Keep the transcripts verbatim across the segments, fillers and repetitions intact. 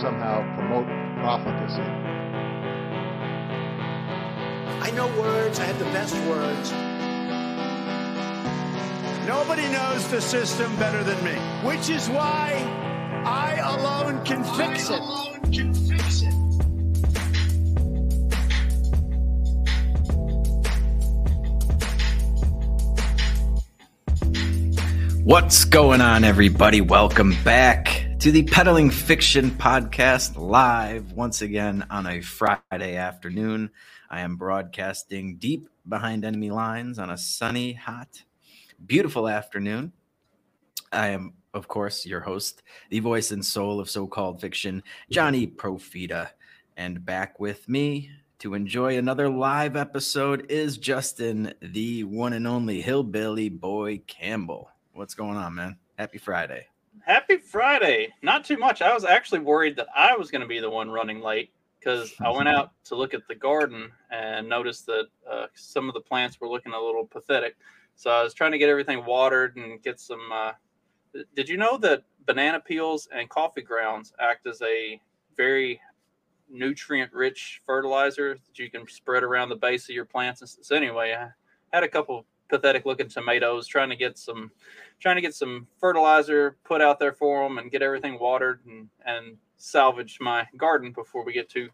somehow promote profligacy. I know words. I have the best words. Nobody knows the system better than me, which is why I alone can fix it. I alone can fix it. What's going on, everybody? Welcome back to the Peddling Fiction Podcast, live once again on a Friday afternoon. I am broadcasting deep behind enemy lines on a sunny, hot, beautiful afternoon. I am, of course, your host, the voice and soul of so-called fiction, Johnny Profita. And back with me to enjoy another live episode is Justin, the one and only hillbilly boy Campbell. What's going on, man? Happy Friday. Happy Friday. Not too much. I was actually worried that I was going to be the one running late because I went out to look at the garden and noticed that uh, some of the plants were looking a little pathetic. So I was trying to get everything watered and get some. Uh, did you know that banana peels and coffee grounds act as a very nutrient-rich fertilizer that you can spread around the base of your plants? So anyway, I had a couple pathetic-looking tomatoes, trying to get some, trying to get some fertilizer put out there for them and get everything watered and, and salvage my garden before we get too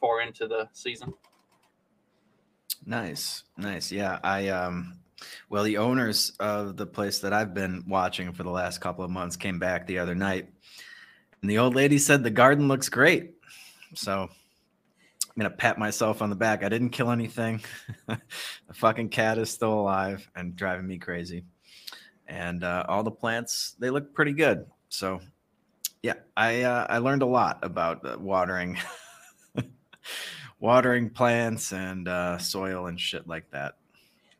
far into the season. Nice, nice. Yeah, I. Um... Well, the owners of the place that I've been watching for the last couple of months came back the other night, and the old lady said the garden looks great. So I'm going to pat myself on the back. I didn't kill anything. The fucking cat is still alive and driving me crazy. And uh, all the plants, they look pretty good. So, yeah, I uh, I learned a lot about uh, watering, watering plants and uh, soil and shit like that.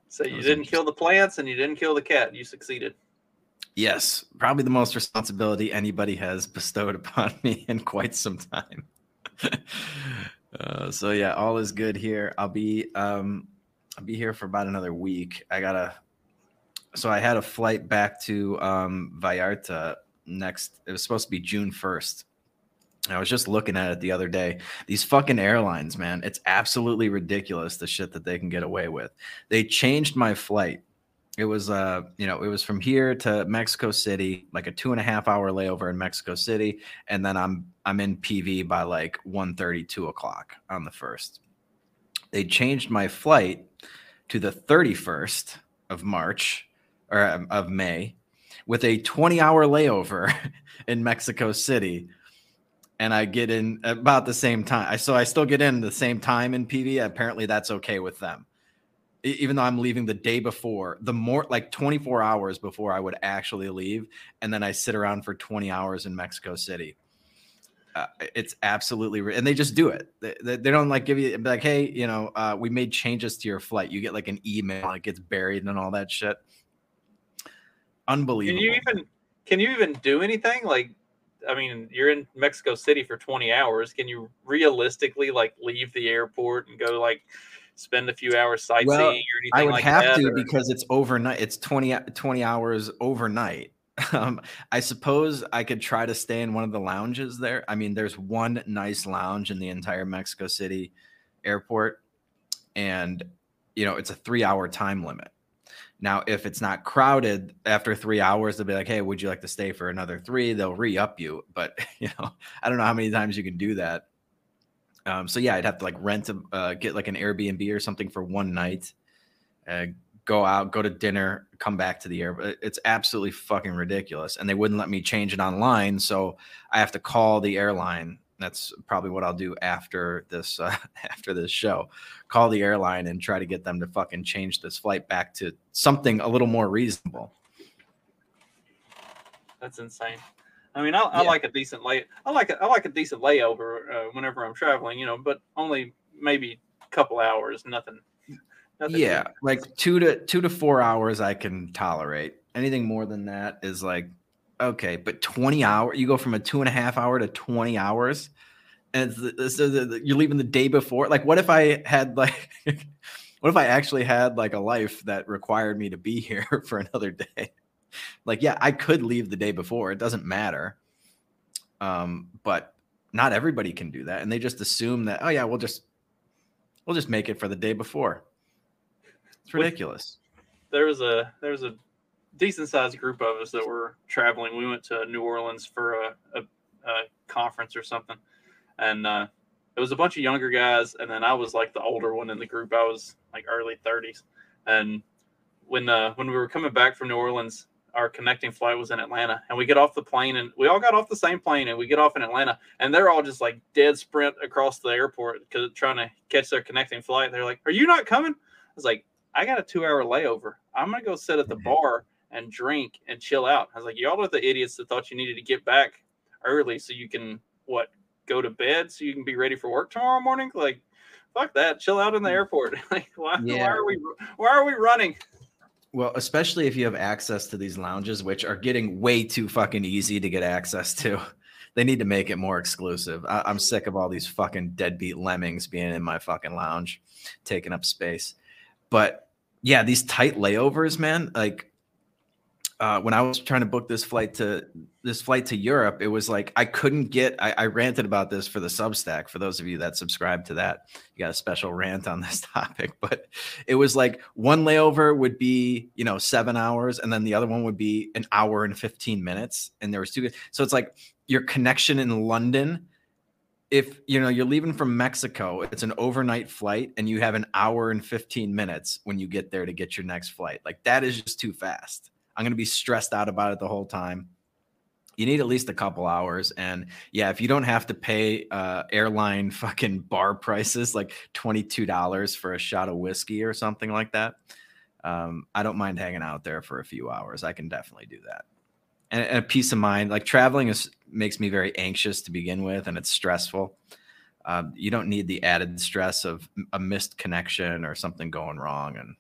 So you didn't kill the plants and you didn't kill the cat. You succeeded. Yes. Probably the most responsibility anybody has bestowed upon me in quite some time. uh, so, yeah, all is good here. I'll be um, I'll be here for about another week. I got to. So I had a flight back to um, Vallarta next. It was supposed to be June first. I was just looking at it the other day. These fucking airlines, man, it's absolutely ridiculous the shit that they can get away with. They changed my flight. It was, uh, you know, it was from here to Mexico City, like a two and a half hour layover in Mexico City, and then I'm I'm in P V by like one thirty, two o'clock on the first. They changed my flight to the thirty-first of March or of May, with a twenty hour layover in Mexico City. And I get in about the same time. So I still get in the same time in P V. Apparently that's okay with them. Even though I'm leaving the day before, the more like twenty-four hours before I would actually leave. And then I sit around for twenty hours in Mexico City. Uh, it's absolutely, re- and they just do it. They, they, they don't like give you like, hey, you know, uh, we made changes to your flight. You get like an email, it gets buried and all that shit. Unbelievable. Can you even, can you even do anything? Like, I mean, you're in Mexico City for twenty hours. Can you realistically like leave the airport and go like spend a few hours sightseeing well, or anything like that? I would like have to or? because it's overnight. It's twenty hours overnight. Um, I suppose I could try to stay in one of the lounges there. I mean, there's one nice lounge in the entire Mexico City airport, and you know, it's a three hour time limit. Now, if it's not crowded after three hours, they'll be like, hey, would you like to stay for another three? They'll re-up you. But, you know, I don't know how many times you can do that. Um, so, yeah, I'd have to like rent, a, uh, get like an Airbnb or something for one night, uh, go out, go to dinner, come back to the airport. It's absolutely fucking ridiculous. And they wouldn't let me change it online. So I have to call the airline. That's probably what I'll do after this uh, after this show. Call the airline and try to get them to fucking change this flight back to something a little more reasonable. That's insane. I mean, I, I yeah. like a decent lay. I like a, I like a decent layover uh, whenever I'm traveling, you know, but only maybe a couple hours, nothing. nothing yeah, different. Like two to two to four hours, I can tolerate. Anything more than that is like, okay, but twenty hours, you go from a two and a half hour to twenty hours, and it's the, so the, the, you're leaving the day before. Like, what if I had like, what if I actually had like a life that required me to be here for another day? Like, yeah, I could leave the day before. It doesn't matter. Um, but not everybody can do that. And they just assume that, oh yeah, we'll just, we'll just make it for the day before. It's ridiculous. There was a, there was a decent sized group of us that were traveling. We went to New Orleans for a, a, a conference or something. And, uh, it was a bunch of younger guys. And then I was like the older one in the group. I was like early thirties. And when, uh, when we were coming back from New Orleans, our connecting flight was in Atlanta, and we get off the plane, and we all got off the same plane, and we get off in Atlanta, and they're all just like dead sprint across the airport because trying to catch their connecting flight. They're like, "Are you not coming?" I was like, "I got a two hour layover. I'm gonna go sit at the bar and drink and chill out." I was like, "Y'all are the idiots that thought you needed to get back early so you can what go to bed so you can be ready for work tomorrow morning? Like, fuck that. Chill out in the airport. Like, why, yeah. why are we why are we running?" Well, especially if you have access to these lounges, which are getting way too fucking easy to get access to. They need to make it more exclusive. I- I'm sick of all these fucking deadbeat lemmings being in my fucking lounge, taking up space. But yeah, these tight layovers, man. Like uh, when I was trying to book this flight to this flight to Europe, it was like I couldn't get. I, I ranted about this for the Substack. For those of you that subscribe to that, you got a special rant on this topic. But it was like one layover would be, you know, seven hours, and then the other one would be an hour and fifteen minutes. And there was two. So it's like your connection in London. If you know you're leaving from Mexico, it's an overnight flight, and you have an hour and fifteen minutes when you get there to get your next flight. Like that is just too fast. I'm going to be stressed out about it the whole time. You need at least a couple hours. And yeah, if you don't have to pay uh, airline fucking bar prices, like twenty-two dollars for a shot of whiskey or something like that, um, I don't mind hanging out there for a few hours. I can definitely do that. And, and a peace of mind, like traveling is, makes me very anxious to begin with, and it's stressful. Um, you don't need the added stress of a missed connection or something going wrong and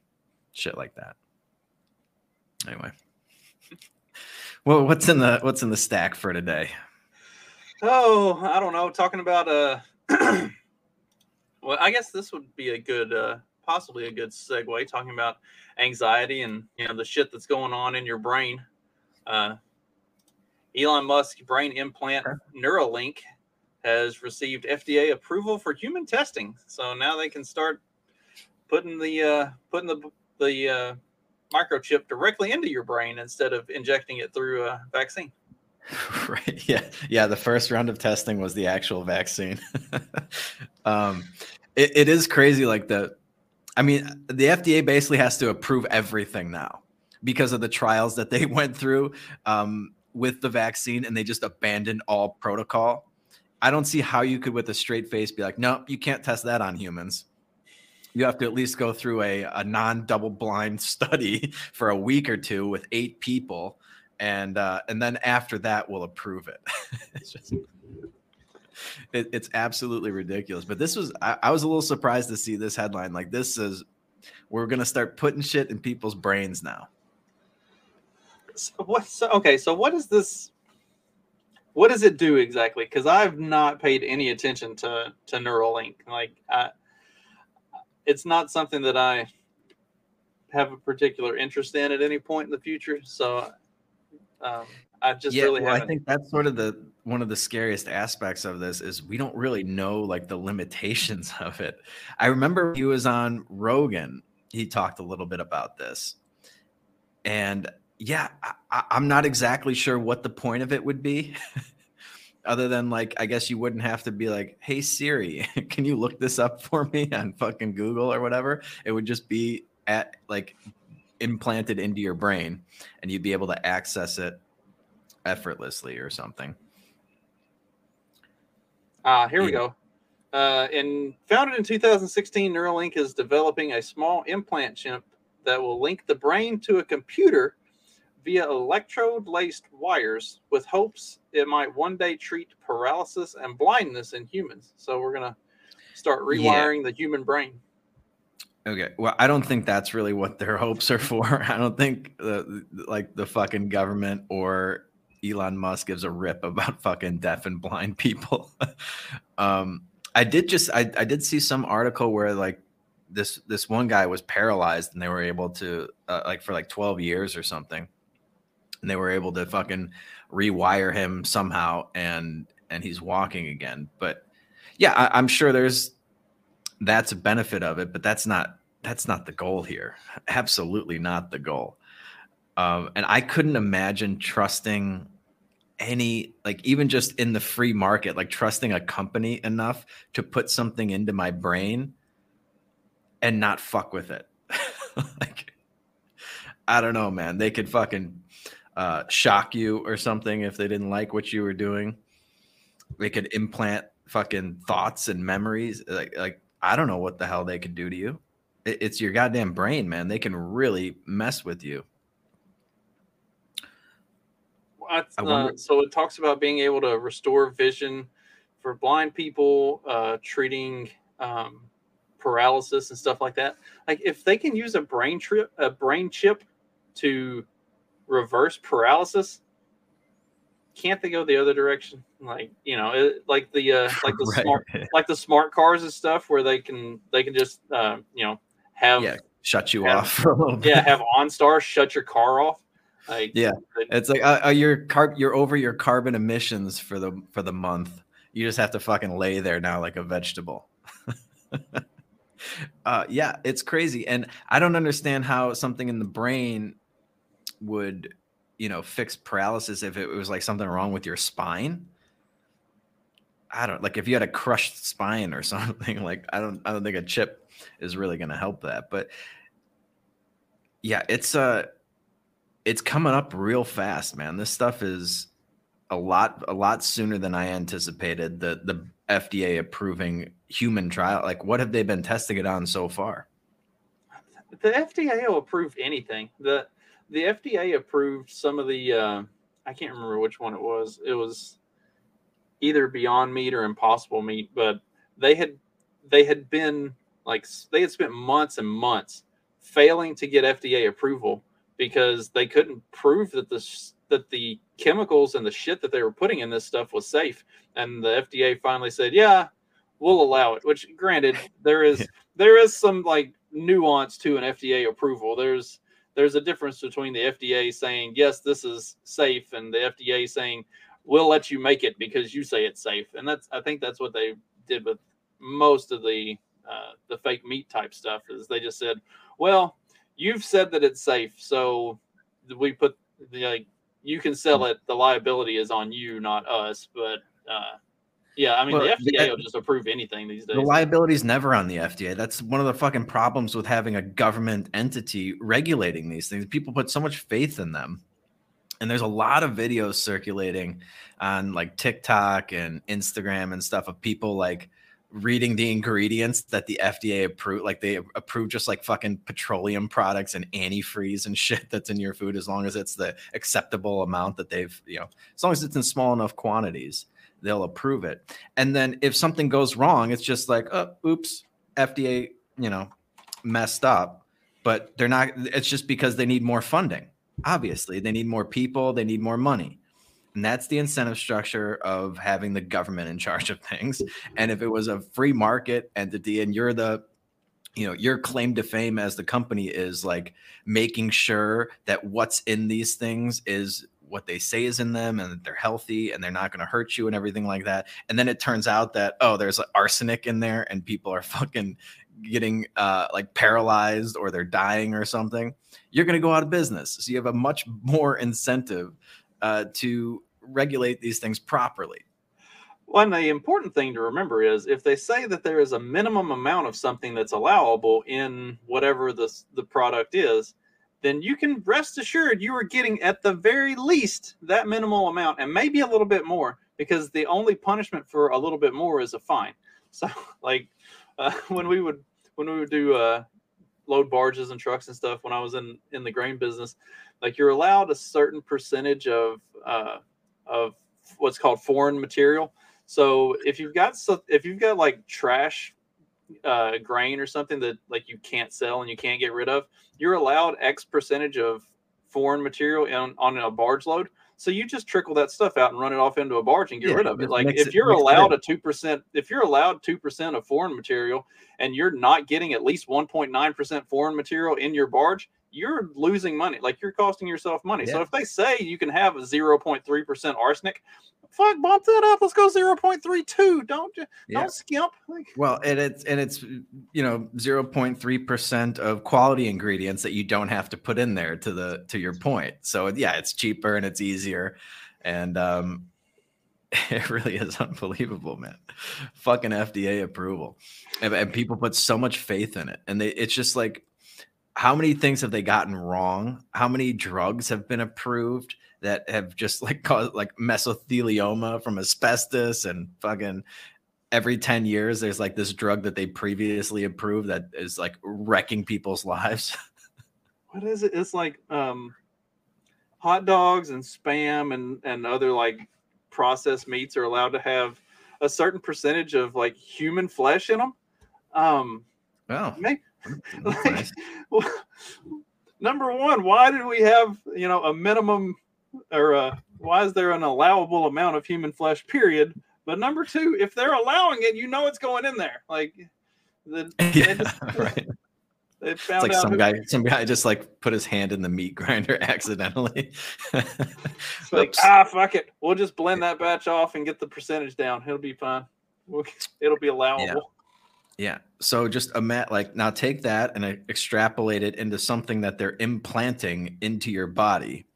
shit like that. Anyway. Well, what's in the what's in the stack for today? Oh, I don't know. Talking about uh, well, I guess this would be a good, uh, possibly a good segue. Talking about anxiety and you know the shit that's going on in your brain. Uh, Elon Musk brain implant Neuralink has received F D A approval for human testing, so now they can start putting the uh, putting the the. Uh, microchip directly into your brain instead of injecting it through a vaccine. Right. Yeah. Yeah. The first round of testing was the actual vaccine. um, it, it is crazy. Like the, I mean, the F D A basically has to approve everything now because of the trials that they went through um, with the vaccine, and they just abandoned all protocol. I don't see how you could, with a straight face, be like, no, you can't test that on humans. You have to at least go through a, a non-double blind study for a week or two with eight people. And uh, and then after that, we'll approve it. It's just, it, it's absolutely ridiculous. But this was, I, I was a little surprised to see this headline. Like this is, we're going to start putting shit in people's brains now. So what? So, okay. So what is this? What does it do exactly? Because I've not paid any attention to, to Neuralink. Like I, It's not something that I have a particular interest in at any point in the future. So um, I just yeah, really well, haven't. I think that's sort of the one of the scariest aspects of this is we don't really know like the limitations of it. I remember he was on Rogan. He talked a little bit about this. And yeah, I, I'm not exactly sure what the point of it would be. Other than like, I guess you wouldn't have to be like, hey, Siri, can you look this up for me on fucking Google or whatever? It would just be at like implanted into your brain and you'd be able to access it effortlessly or something. Ah, uh, here yeah. we go. Uh, in founded in two thousand sixteen, Neuralink is developing a small implant chip that will link the brain to a computer via electrode-laced wires with hopes it might one day treat paralysis and blindness in humans. So we're going to start rewiring yeah. the human brain. Okay. Well, I don't think that's really what their hopes are for. I don't think the, like the fucking government or Elon Musk gives a rip about fucking deaf and blind people. um, I did just, I, I did see some article where like this, this one guy was paralyzed and they were able to uh, like for like twelve years or something. And they were able to fucking rewire him somehow. And, and he's walking again, but yeah, I, I'm sure there's, that's a benefit of it, but that's not, that's not the goal here. Absolutely not the goal. Um, and I couldn't imagine trusting any, like even just in the free market, like trusting a company enough to put something into my brain and not fuck with it. Like, I don't know, man, they could fucking uh, shock you or something. If they didn't like what you were doing, they could implant fucking thoughts and memories. Like, like, I don't know what the hell they could do to you. It, it's your goddamn brain, man. They can really mess with you. I, I uh, so it talks about being able to restore vision for blind people, uh, treating um, paralysis and stuff like that. Like if they can use a brain trip, a brain chip to reverse paralysis, can't they go the other direction? Like, you know, it, like the uh, like the right. smart, like the smart cars and stuff, where they can they can just uh, you know have yeah, shut you have, off for a little bit. Yeah, have OnStar shut your car off. Like, yeah, it, it's like uh, uh, you're car- you're over your carbon emissions for the for the month. You just have to fucking lay there now like a vegetable. uh, yeah, it's crazy, and I don't understand how something in the brain would, you know, fix paralysis if it was like something wrong with your spine. I don't like if you had a crushed spine or something. Like I don't I don't think a chip is really going to help that. But yeah, it's a. Uh, It's coming up real fast, man. This stuff is a lot, a lot sooner than I anticipated. The the F D A approving human trial. Like, what have they been testing it on so far? The F D A will approve anything. The the F D A approved some of the. Uh, I can't remember which one it was. It was either Beyond Meat or Impossible Meat, but they had they had been like they had spent months and months failing to get F D A approval, because they couldn't prove that the that the chemicals and the shit that they were putting in this stuff was safe, and the F D A finally said, "Yeah, we'll allow it." Which, granted, there is yeah. there is some like nuance to an F D A approval. There's there's a difference between the F D A saying, "Yes, this is safe," and the F D A saying, "We'll let you make it because you say it's safe." And that's I think that's what they did with most of the uh, the fake meat type stuff. Is they just said, "Well, you've said that it's safe, so we put the, like you can sell it. The liability is on you, not us." But uh, yeah, I mean, well, the F D A the, will just approve anything these days. The liability is never on the F D A. That's one of the fucking problems with having a government entity regulating these things. People put so much faith in them, and there's a lot of videos circulating on like TikTok and Instagram and stuff of people like reading the ingredients that the F D A approved, like they approve just like fucking petroleum products and antifreeze and shit that's in your food, as long as it's the acceptable amount that they've, you know, as long as it's in small enough quantities, they'll approve it. And then if something goes wrong, it's just like, oh, oops, F D A, you know, messed up, but they're not, it's just because they need more funding. Obviously, they need more people, they need more money. And that's the incentive structure of having the government in charge of things. And if it was a free market entity and you're the, you know, your claim to fame as the company is like making sure that what's in these things is what they say is in them and that they're healthy and they're not going to hurt you and everything like that. And then it turns out that, oh, there's arsenic in there and people are fucking getting uh, like paralyzed or they're dying or something. You're going to go out of business. So you have a much more incentive uh, to regulate these things properly. Well, and the important thing to remember is if they say that there is a minimum amount of something that's allowable in whatever the the product is, then you can rest assured you are getting at the very least that minimal amount and maybe a little bit more, because the only punishment for a little bit more is a fine. So like uh, when we would when we would do uh, load barges and trucks and stuff when I was in, in the grain business, like you're allowed a certain percentage of uh, of what's called foreign material. So if you've got if you've got like trash uh, grain or something that like you can't sell and you can't get rid of, you're allowed X percentage of foreign material on, on a barge load. So you just trickle that stuff out and run it off into a barge and get yeah, rid of it. Like if you're it, allowed a two percent, if you're allowed two percent of foreign material and you're not getting at least one point nine percent foreign material in your barge, you're losing money. Like you're costing yourself money. Yeah. So if they say you can have a zero point three percent arsenic, fuck, bump that up. Let's go zero point three two. Don't, yeah. don't skimp. Like, well, and it's, and it's, you know, zero point three percent of quality ingredients that you don't have to put in there, to the, to your point. So yeah, it's cheaper and it's easier. And, um, it really is unbelievable, man. Fucking F D A approval. And, and people put so much faith in it. And they, it's just like, how many things have they gotten wrong? How many drugs have been approved that have just like caused like mesothelioma from asbestos and fucking every ten years, there's like this drug that they previously approved that is like wrecking people's lives. What is it? It's like um, hot dogs and Spam and, and other like processed meats are allowed to have a certain percentage of like human flesh in them. Um, oh, maybe. Like, nice. Well, number one, why did we have, you know, a minimum or a, why is there an allowable amount of human flesh, period? But number two, if they're allowing it, you know it's going in there. Like the, yeah, they just, right. They found it's like out some guy, some guy just like put his hand in the meat grinder accidentally. It's like, ah, fuck it. We'll just blend that batch off and get the percentage down. It'll be fine. We'll, it'll be allowable. Yeah. Yeah. So just a mat, like now take that and extrapolate it into something that they're implanting into your body,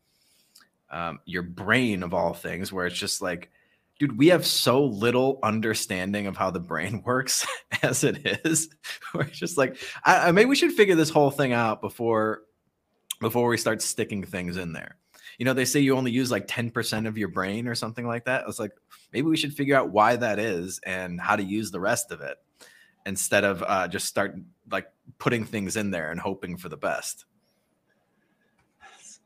um, your brain of all things, where it's just like, dude, we have so little understanding of how the brain works as it is. We're just like, I, I mean, we should figure this whole thing out before, before we start sticking things in there. You know, they say you only use like ten percent of your brain or something like that. I was like, maybe we should figure out why that is and how to use the rest of it, instead of uh, just start like putting things in there and hoping for the best.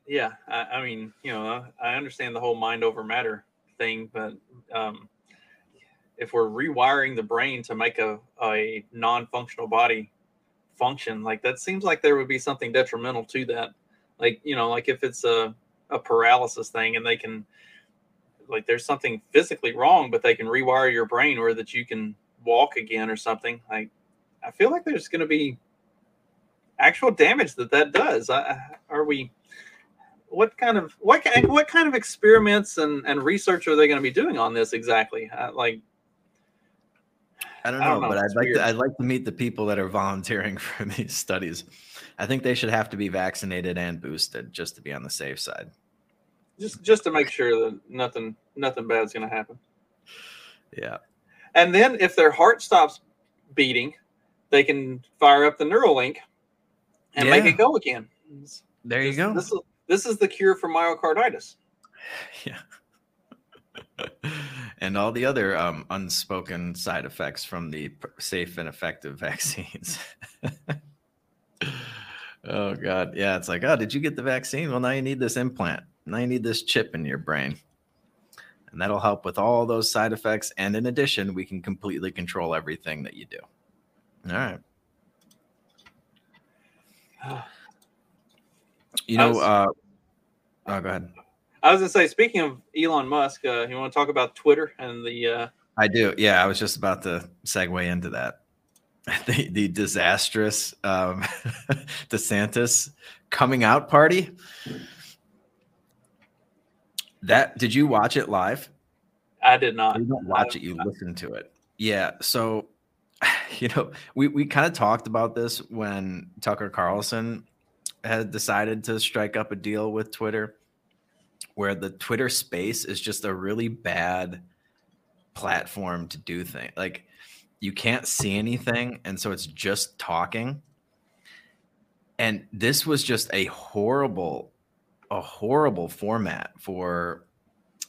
Yeah. I, I mean, you know, I understand the whole mind over matter thing, but um, if we're rewiring the brain to make a, a non-functional body function, like that seems like there would be something detrimental to that. Like, you know, like if it's a, a paralysis thing and they can, like there's something physically wrong, but they can rewire your brain or that you can walk again or something. Like I feel like there's going to be actual damage that that does. I, are we, what kind of, what, what kind of experiments and, and research are they going to be doing on this exactly? I, like, I don't know, I don't know but I'd like to, I'd like to meet the people that are volunteering for these studies. I think they should have to be vaccinated and boosted just to be on the safe side. Just, just to make sure that nothing, nothing bad's going to happen. Yeah. And then if their heart stops beating, they can fire up the Neuralink and yeah. make it go again. There you this, go. This is, this is the cure for myocarditis. Yeah. And all the other um, unspoken side effects from the safe and effective vaccines. Oh, God. Yeah, it's like, oh, did you get the vaccine? Well, now you need this implant. Now you need this chip in your brain. And that'll help with all those side effects. And in addition, we can completely control everything that you do. All right. You know, I was, uh, oh, go ahead. I was going to say, speaking of Elon Musk, uh, you want to talk about Twitter and the. Uh... I do. Yeah, I was just about to segue into that. The, the disastrous um, DeSantis coming out party. That did you watch it live? I did not. You don't watch it, you listen to it. Yeah. So, you know, we, we kind of talked about this when Tucker Carlson had decided to strike up a deal with Twitter, where the Twitter space is just a really bad platform to do things. Like you can't see anything, and so it's just talking. And this was just a horrible a horrible format for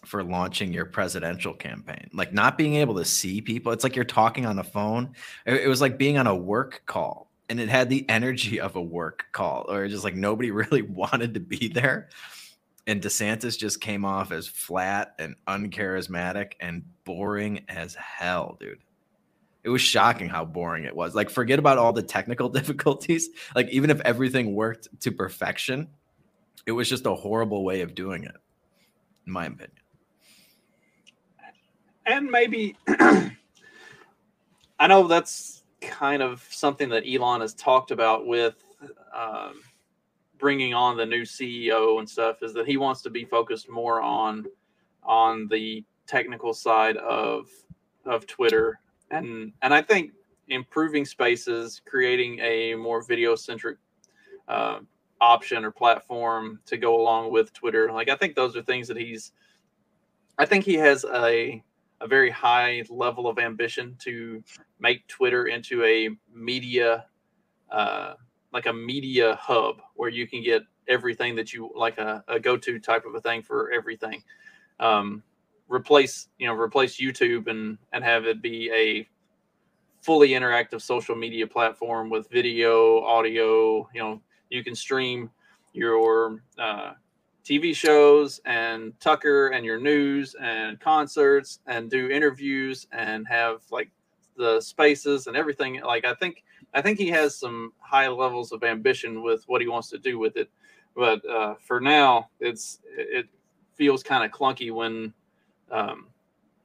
for launching your presidential campaign. Like not being able to see people. It's like you're talking on the phone. It was like being on a work call and it had the energy of a work call, or just like nobody really wanted to be there. And DeSantis just came off as flat and uncharismatic and boring as hell, dude. It was shocking how boring it was. Like, forget about all the technical difficulties. Like, even if everything worked to perfection, it was just a horrible way of doing it, in my opinion. And maybe I know that's kind of something that Elon has talked about with um, bringing on the new C E O and stuff, is that he wants to be focused more on on the technical side of of Twitter. And and I think improving spaces, creating a more video-centric uh, option or platform to go along with Twitter. Like, I think those are things that he's – I think he has a a very high level of ambition to make Twitter into a media uh, – like a media hub where you can get everything that you – like a, a go-to type of a thing for everything. Um replace, you know, replace YouTube and, and have it be a fully interactive social media platform with video, audio. You know, you can stream your uh, T V shows and Tucker and your news and concerts and do interviews and have like the spaces and everything. Like, I think, I think he has some high levels of ambition with what he wants to do with it. But uh, for now, it's, it feels kind of clunky when, Um,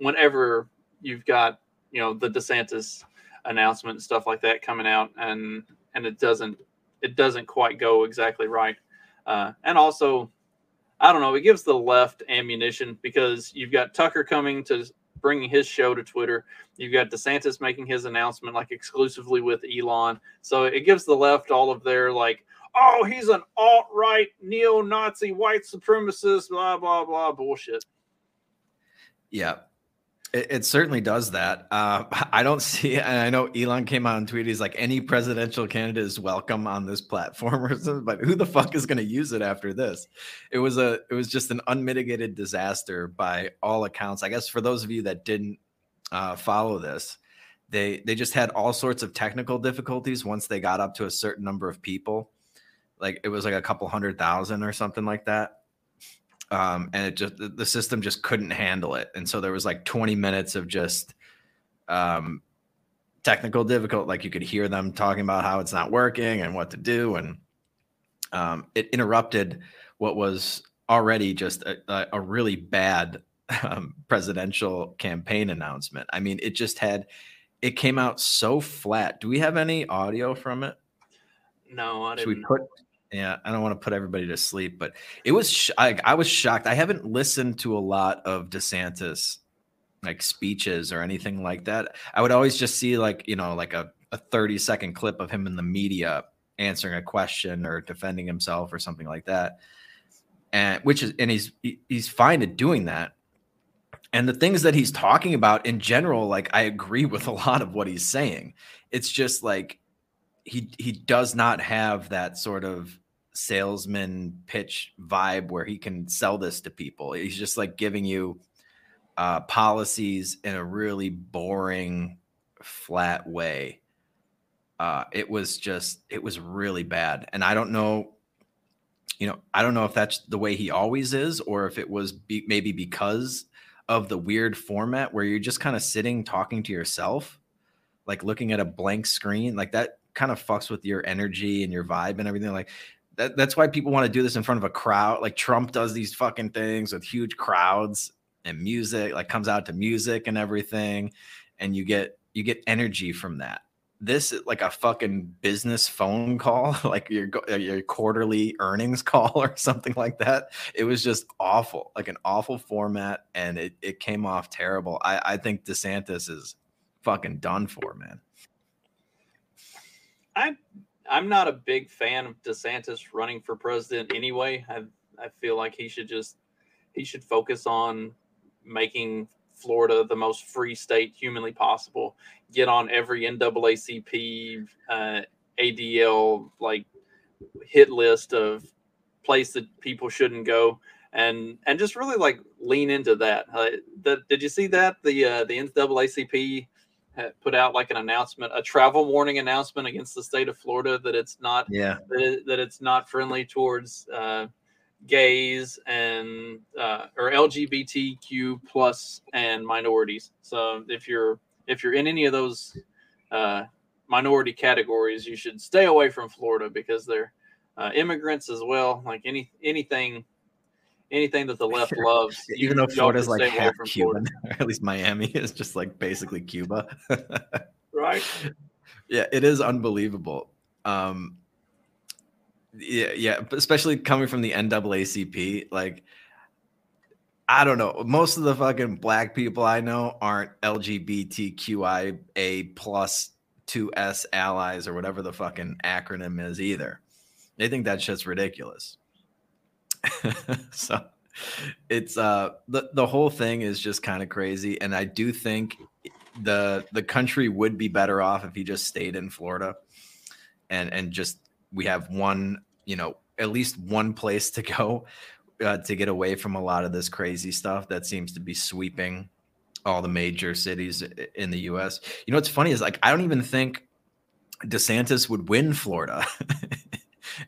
whenever you've got, you know, the DeSantis announcement and stuff like that coming out, and and it doesn't it doesn't quite go exactly right. Uh, and also, I don't know, it gives the left ammunition, because you've got Tucker coming to bringing his show to Twitter. You've got DeSantis making his announcement like exclusively with Elon. So it gives the left all of their like, oh, he's an alt-right neo-Nazi white supremacist, blah, blah, blah, bullshit. Yeah, it, it certainly does that. Uh, I don't see, and I know Elon came out and tweeted, he's like, any presidential candidate is welcome on this platform or something, but who the fuck is going to use it after this? It was a, it was just an unmitigated disaster by all accounts. I guess for those of you that didn't uh, follow this, they, they just had all sorts of technical difficulties once they got up to a certain number of people. Like, it was like a couple hundred thousand or something like that. Um, and it just, the system just couldn't handle it. And so there was like twenty minutes of just um, technical difficulty. Like, you could hear them talking about how it's not working and what to do. And um, it interrupted what was already just a, a really bad um, presidential campaign announcement. I mean, it just had, it came out so flat. Do we have any audio from it? No, I didn't. Should we put... Yeah, I don't want to put everybody to sleep, but it was sh- I, I was shocked. I haven't listened to a lot of DeSantis like speeches or anything like that. I would always just see like, you know, like a, a thirty second clip of him in the media answering a question or defending himself or something like that. And which is, and he's he's fine at doing that. And the things that he's talking about in general, like, I agree with a lot of what he's saying. It's just like, He he does not have that sort of salesman pitch vibe where he can sell this to people. He's just like giving you uh, policies in a really boring, flat way. Uh, it was just, it was really bad. And I don't know, you know, I don't know if that's the way he always is, or if it was be, maybe because of the weird format where you're just kind of sitting, talking to yourself, like looking at a blank screen like that. Kind of fucks with your energy and your vibe and everything like that. That's why people want to do this in front of a crowd. Like Trump does these fucking things with huge crowds and music, like comes out to music and everything. And you get, you get energy from that. This is like a fucking business phone call, like your, your quarterly earnings call or something like that. It was just awful, like an awful format. And it, it came off terrible. I, I think DeSantis is fucking done for, man. I, I'm not a big fan of DeSantis running for president anyway. I I feel like he should just he should focus on making Florida the most free state humanly possible. Get on every N double A C P, uh, A D L like hit list of place that people shouldn't go, and and just really like lean into that. Uh, the, did you see that the uh, the N double A C P had put out like an announcement, a travel warning announcement against the state of Florida that it's not yeah. that, it, that it's not friendly towards uh, gays and uh, or L G B T Q plus and minorities. So if you're if you're in any of those uh, minority categories, you should stay away from Florida because they're uh, immigrants as well. Like any anything. Anything that the left loves. Even you, though Florida's like half Cuban, or at least Miami is just like basically Cuba. Right. Yeah, it is unbelievable. Um, yeah, yeah, especially coming from the N double A C P. Like, I don't know. Most of the fucking black people I know aren't L G B T Q I A plus two S allies or whatever the fucking acronym is either. They think that shit's ridiculous. So it's uh the, the whole thing is just kind of crazy, and I do think the the country would be better off if he just stayed in Florida and and just we have one, you know, at least one place to go uh, to get away from a lot of this crazy stuff that seems to be sweeping all the major cities in the U S. You know what's funny is like I don't even think DeSantis would win Florida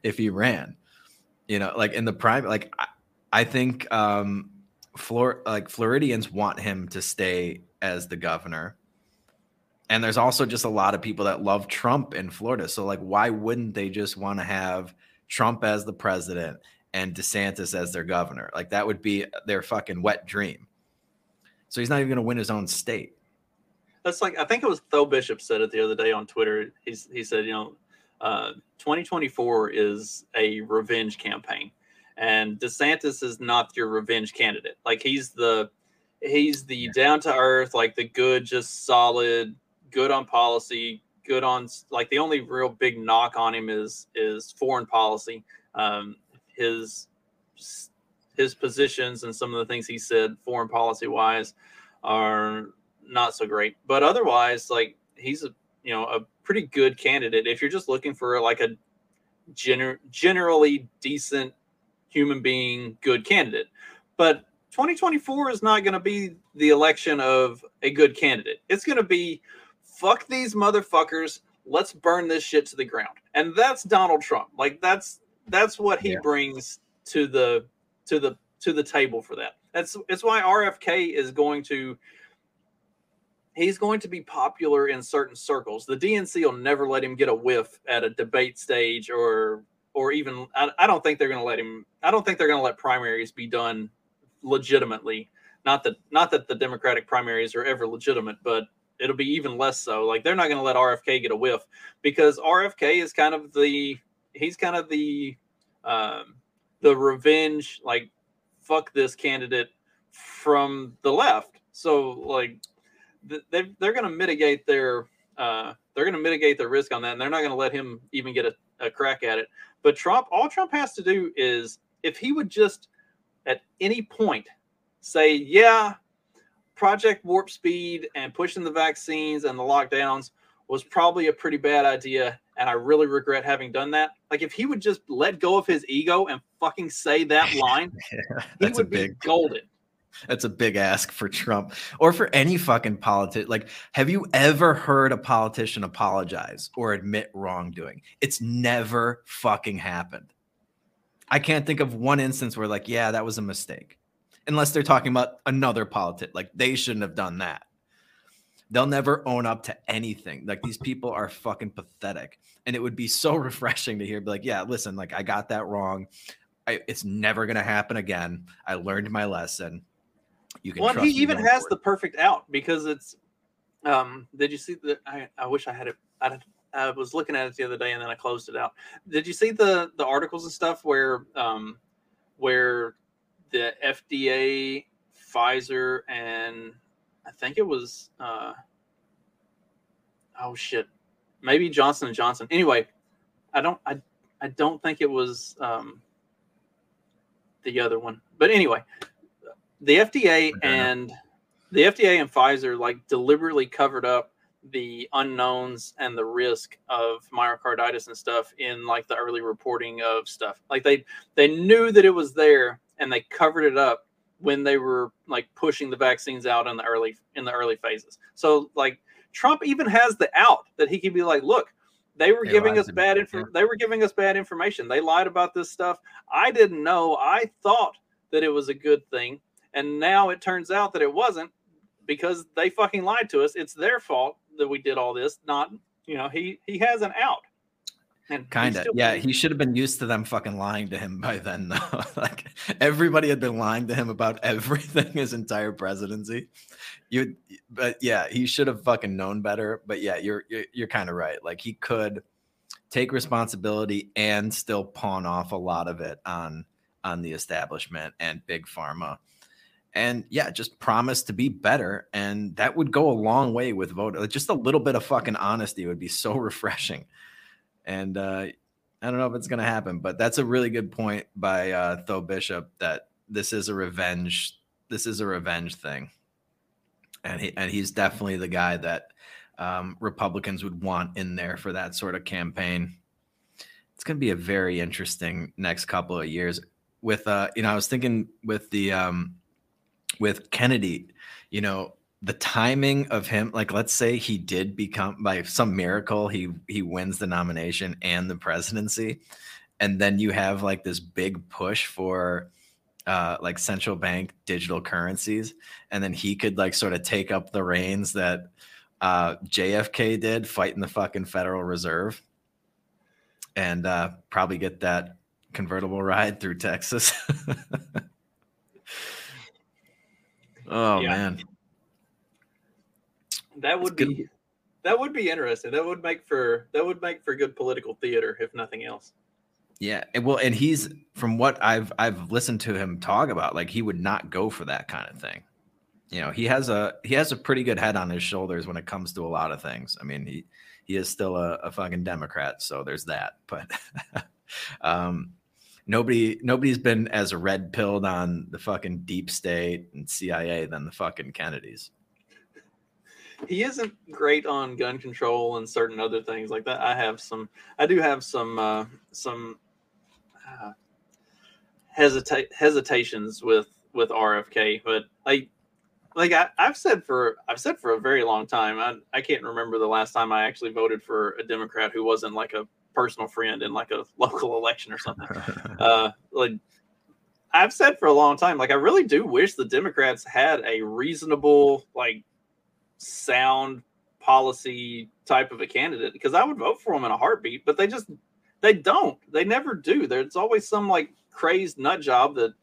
if he ran. You know, like in the private, like I, I think um, Flor- like Floridians want him to stay as the governor. And there's also just a lot of people that love Trump in Florida. So like, why wouldn't they just want to have Trump as the president and DeSantis as their governor? Like that would be their fucking wet dream. So he's not even going to win his own state. That's like, I think it was Tho Bishop said it the other day on Twitter. He's, he said, you know, Uh, twenty twenty-four is a revenge campaign, and DeSantis is not your revenge candidate. Like he's the, he's the down to earth, like the good, just solid, good on policy, good on like the only real big knock on him is, is foreign policy. Um, his, his positions and some of the things he said, foreign policy wise are not so great, but otherwise, like he's a, you know, a pretty good candidate if you're just looking for like a gener- generally decent human being, good candidate. But twenty twenty-four is not going to be the election of a good candidate. It's going to be, fuck these motherfuckers. Let's burn this shit to the ground. And that's Donald Trump. Like that's, that's what he yeah. brings to the, to the, to the table for that. That's, it's why R F K is going to, he's going to be popular in certain circles. The D N C will never let him get a whiff at a debate stage or or even I, I don't think they're going to let him. I don't think they're going to let primaries be done legitimately. Not that not that the Democratic primaries are ever legitimate, but it'll be even less so. Like they're not going to let R F K get a whiff because R F K is kind of the he's kind of the um, the revenge, like fuck this candidate from the left. So like. They're going to mitigate their uh, they're going to mitigate their risk on that, and they're not going to let him even get a, a crack at it. But Trump, all Trump has to do is if he would just at any point say, yeah, Project Warp Speed and pushing the vaccines and the lockdowns was probably a pretty bad idea, and I really regret having done that. Like if he would just let go of his ego and fucking say that line, yeah, he would be big... golden. That's a big ask for Trump or for any fucking politician. Like, have you ever heard a politician apologize or admit wrongdoing? It's never fucking happened. I can't think of one instance where like, yeah, that was a mistake. Unless they're talking about another politician. Like, they shouldn't have done that. They'll never own up to anything. Like, these people are fucking pathetic. And it would be so refreshing to hear, be like, yeah, listen, like, I got that wrong. I, it's never going to happen again. I learned my lesson. You can well, he even has the perfect out because it's. Um, did you see the? I, I wish I had it. I, I was looking at it the other day and then I closed it out. Did you see the the articles and stuff where um, where the F D A, Pfizer, and I think it was uh, oh shit, maybe Johnson and Johnson. Anyway, I don't I I don't think it was um, the other one. But anyway. The F D A and the F D A and Pfizer like deliberately covered up the unknowns and the risk of myocarditis and stuff in like the early reporting of stuff. Like they they knew that it was there and they covered it up when they were like pushing the vaccines out in the early in the early phases. So like Trump even has the out that he can be like, look, they were they giving us bad info. Yeah. They were giving us bad information. They lied about this stuff. I didn't know. I thought that it was a good thing. And now it turns out that it wasn't because they fucking lied to us. It's their fault that we did all this. Not, you know, he, he has an out. Kind of. Yeah. He should have been used to them fucking lying to him by then, though. Like, everybody had been lying to him about everything his entire presidency. You, but yeah, he should have fucking known better. But yeah, you're, you're, you're kind of right. Like, he could take responsibility and still pawn off a lot of it on, on the establishment and big pharma. And yeah, just promise to be better. And that would go a long way with voter. Like, just a little bit of fucking honesty would be so refreshing. And uh, I don't know if it's going to happen, but that's a really good point by uh, Tho Bishop that this is a revenge. This is a revenge thing. And he, and he's definitely the guy that um, Republicans would want in there for that sort of campaign. It's going to be a very interesting next couple of years with, uh, you know, I was thinking with the um, with Kennedy, you know, the timing of him, like, let's say he did become, by some miracle, he he wins the nomination and the presidency. And then you have like this big push for uh, like central bank digital currencies. And then he could like sort of take up the reins that uh, J F K did, fighting the fucking Federal Reserve, and uh, probably get that convertible ride through Texas. Oh, yeah, man. That would That's be good. That would be interesting. That would make for that would make for good political theater, if nothing else. Yeah. Well, and he's, from what I've I've listened to him talk about, like, he would not go for that kind of thing. You know, he has a he has a pretty good head on his shoulders when it comes to a lot of things. I mean, he, he is still a, a fucking Democrat, so there's that. But um, nobody nobody's been as red pilled on the fucking deep state and C I A than the fucking Kennedys. He isn't great on gun control and certain other things like that. I have some, I do have some, uh, some uh, hesita- hesitations with, with R F K. But like, like I, I've said for, I've said for a very long time, I, I can't remember the last time I actually voted for a Democrat who wasn't like a personal friend in like a local election or something. uh, like I've said for a long time, like, I really do wish the Democrats had a reasonable, like, sound policy type of a candidate, because I would vote for them in a heartbeat, but they just, they don't, they never do. There's always some like crazed nut job that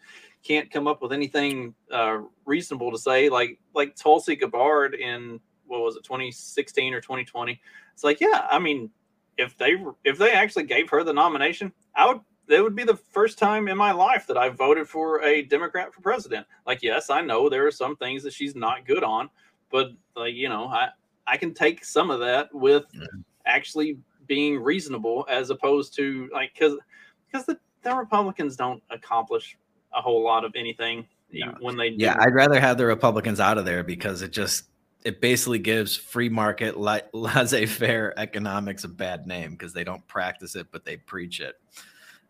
can't come up with anything uh, reasonable to say, like, like Tulsi Gabbard in, what was it, twenty sixteen or twenty twenty. It's like, yeah, I mean, if they, if they actually gave her the nomination, I would, that would be the first time in my life that I voted for a Democrat for president. Like, yes, I know there are some things that she's not good on, but, like, you know, I, I can take some of that with yeah. actually being reasonable, as opposed to, like, because because the, the Republicans don't accomplish a whole lot of anything no. when they do. Yeah, I'd rather have the Republicans out of there, because it just, it basically gives free market, la- laissez-faire economics a bad name, because they don't practice it, but they preach it.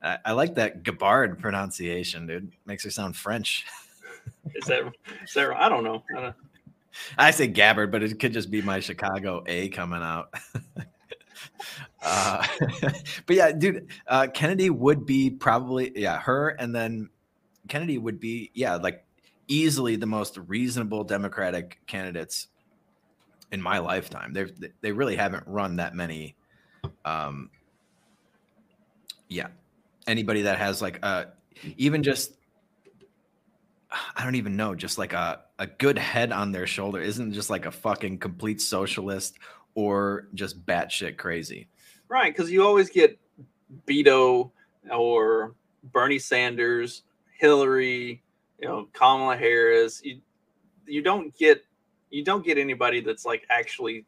I, I like that Gabbard pronunciation, dude. Makes her sound French. Is that, is that, I don't know. I don't know. I say Gabbard, but it could just be my Chicago A coming out. uh, but yeah, dude, uh, Kennedy would be probably, yeah, her. And then Kennedy would be, yeah, like, easily the most reasonable Democratic candidates in my lifetime. They've, they really haven't run that many. Um, yeah. Anybody that has like, uh, even just, I don't even know, just like a, a good head on their shoulder isn't just like a fucking complete socialist or just batshit crazy. Right, because you always get Beto or Bernie Sanders, Hillary, you know, Kamala Harris. You, you don't get you don't get anybody that's like actually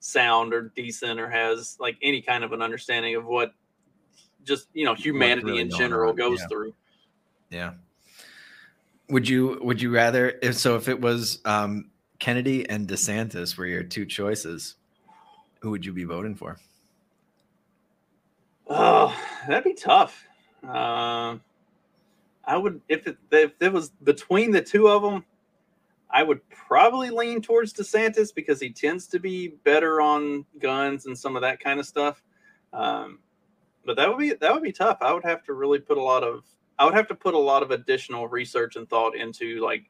sound or decent or has like any kind of an understanding of what just, you know, humanity really in general goes yeah. through. Yeah. Would you would you rather, if so, if it was um, Kennedy and DeSantis were your two choices, who would you be voting for? Oh, that'd be tough. Uh, I would if it if it was between the two of them, I would probably lean towards DeSantis because he tends to be better on guns and some of that kind of stuff. Um, but that would be that would be tough. I would have to really put a lot of I would have to put a lot of additional research and thought into like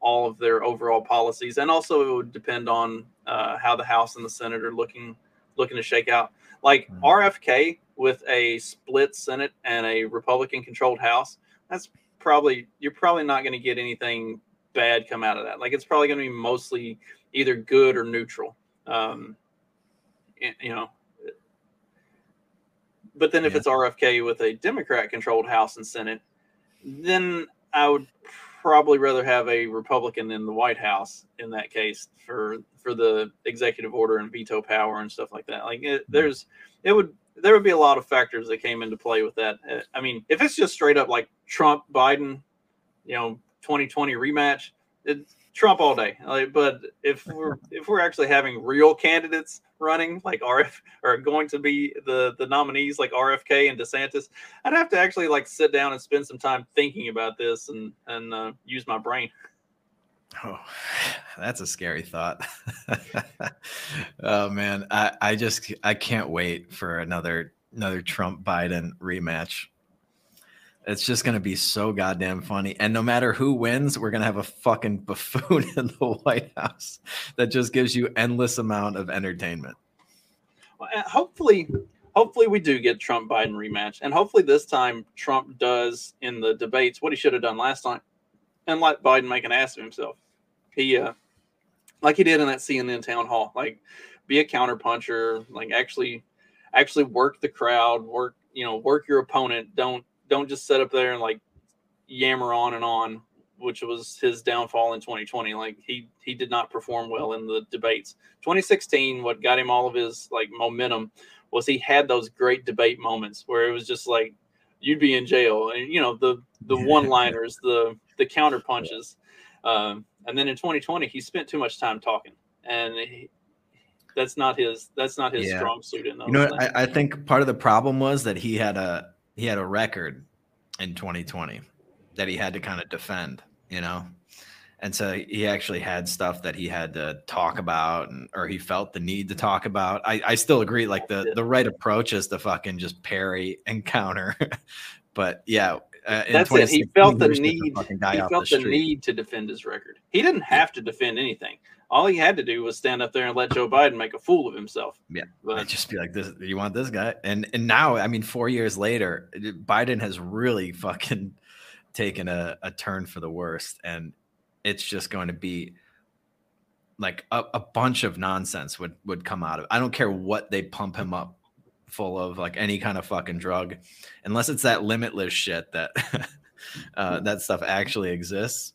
all of their overall policies, and also it would depend on uh, how the House and the Senate are looking looking to shake out. Like mm-hmm. R F K with a split Senate and a Republican-controlled House, that's probably you're probably not going to get anything bad come out of that. Like it's probably going to be mostly either good or neutral. Um, you know. But then if yeah. it's R F K with a Democrat-controlled House and Senate, then I would probably rather have a Republican in the White House in that case for for the executive order and veto power and stuff like that. Like it, there's it would there would be a lot of factors that came into play with that. I mean, if it's just straight up like Trump, Biden, you know, twenty twenty rematch, it's Trump all day. Like, but if we're if we're actually having real candidates running, like R F or going to be the the nominees, like R F K and DeSantis, I'd have to actually like sit down and spend some time thinking about this and and uh, use my brain. Oh, that's a scary thought. Oh man, I I just I can't wait for another another Trump Biden rematch. It's just going to be so goddamn funny. And no matter who wins, we're going to have a fucking buffoon in the White House that just gives you endless amount of entertainment. Well, hopefully, hopefully we do get Trump-Biden rematch. And hopefully this time Trump does in the debates what he should have done last time and let Biden make an ass of himself. He, uh, like he did in that C N N town hall, like be a counterpuncher, like actually, actually work the crowd, work, you know, work your opponent. Don't, Don't just sit up there and like yammer on and on, which was his downfall in twenty twenty. Like he he did not perform well in the debates. twenty sixteen, what got him all of his like momentum was he had those great debate moments where it was just like you'd be in jail, and you know the the one liners, the the counter punches. Um, and then in twenty twenty, he spent too much time talking, and he, that's not his that's not his yeah. strong suit in those. You know, I, I think part of the problem was that he had a. He had a record in twenty twenty that he had to kind of defend, you know? And so he actually had stuff that he had to talk about and, or he felt the need to talk about. I, I still agree. Like the, the right approach is to fucking just parry and counter. But yeah. Uh, in That's it. He felt the need. He felt the, the need to defend his record. He didn't have yeah. to defend anything. All he had to do was stand up there and let Joe Biden make a fool of himself. Yeah, but I'd just be like, "This, you want this guy?" And and now, I mean, four years later, Biden has really fucking taken a, a turn for the worst, and it's just going to be like a, a bunch of nonsense would would come out of it. I don't care what they pump him up full of, like any kind of fucking drug, unless it's that limitless shit that uh, that stuff actually exists.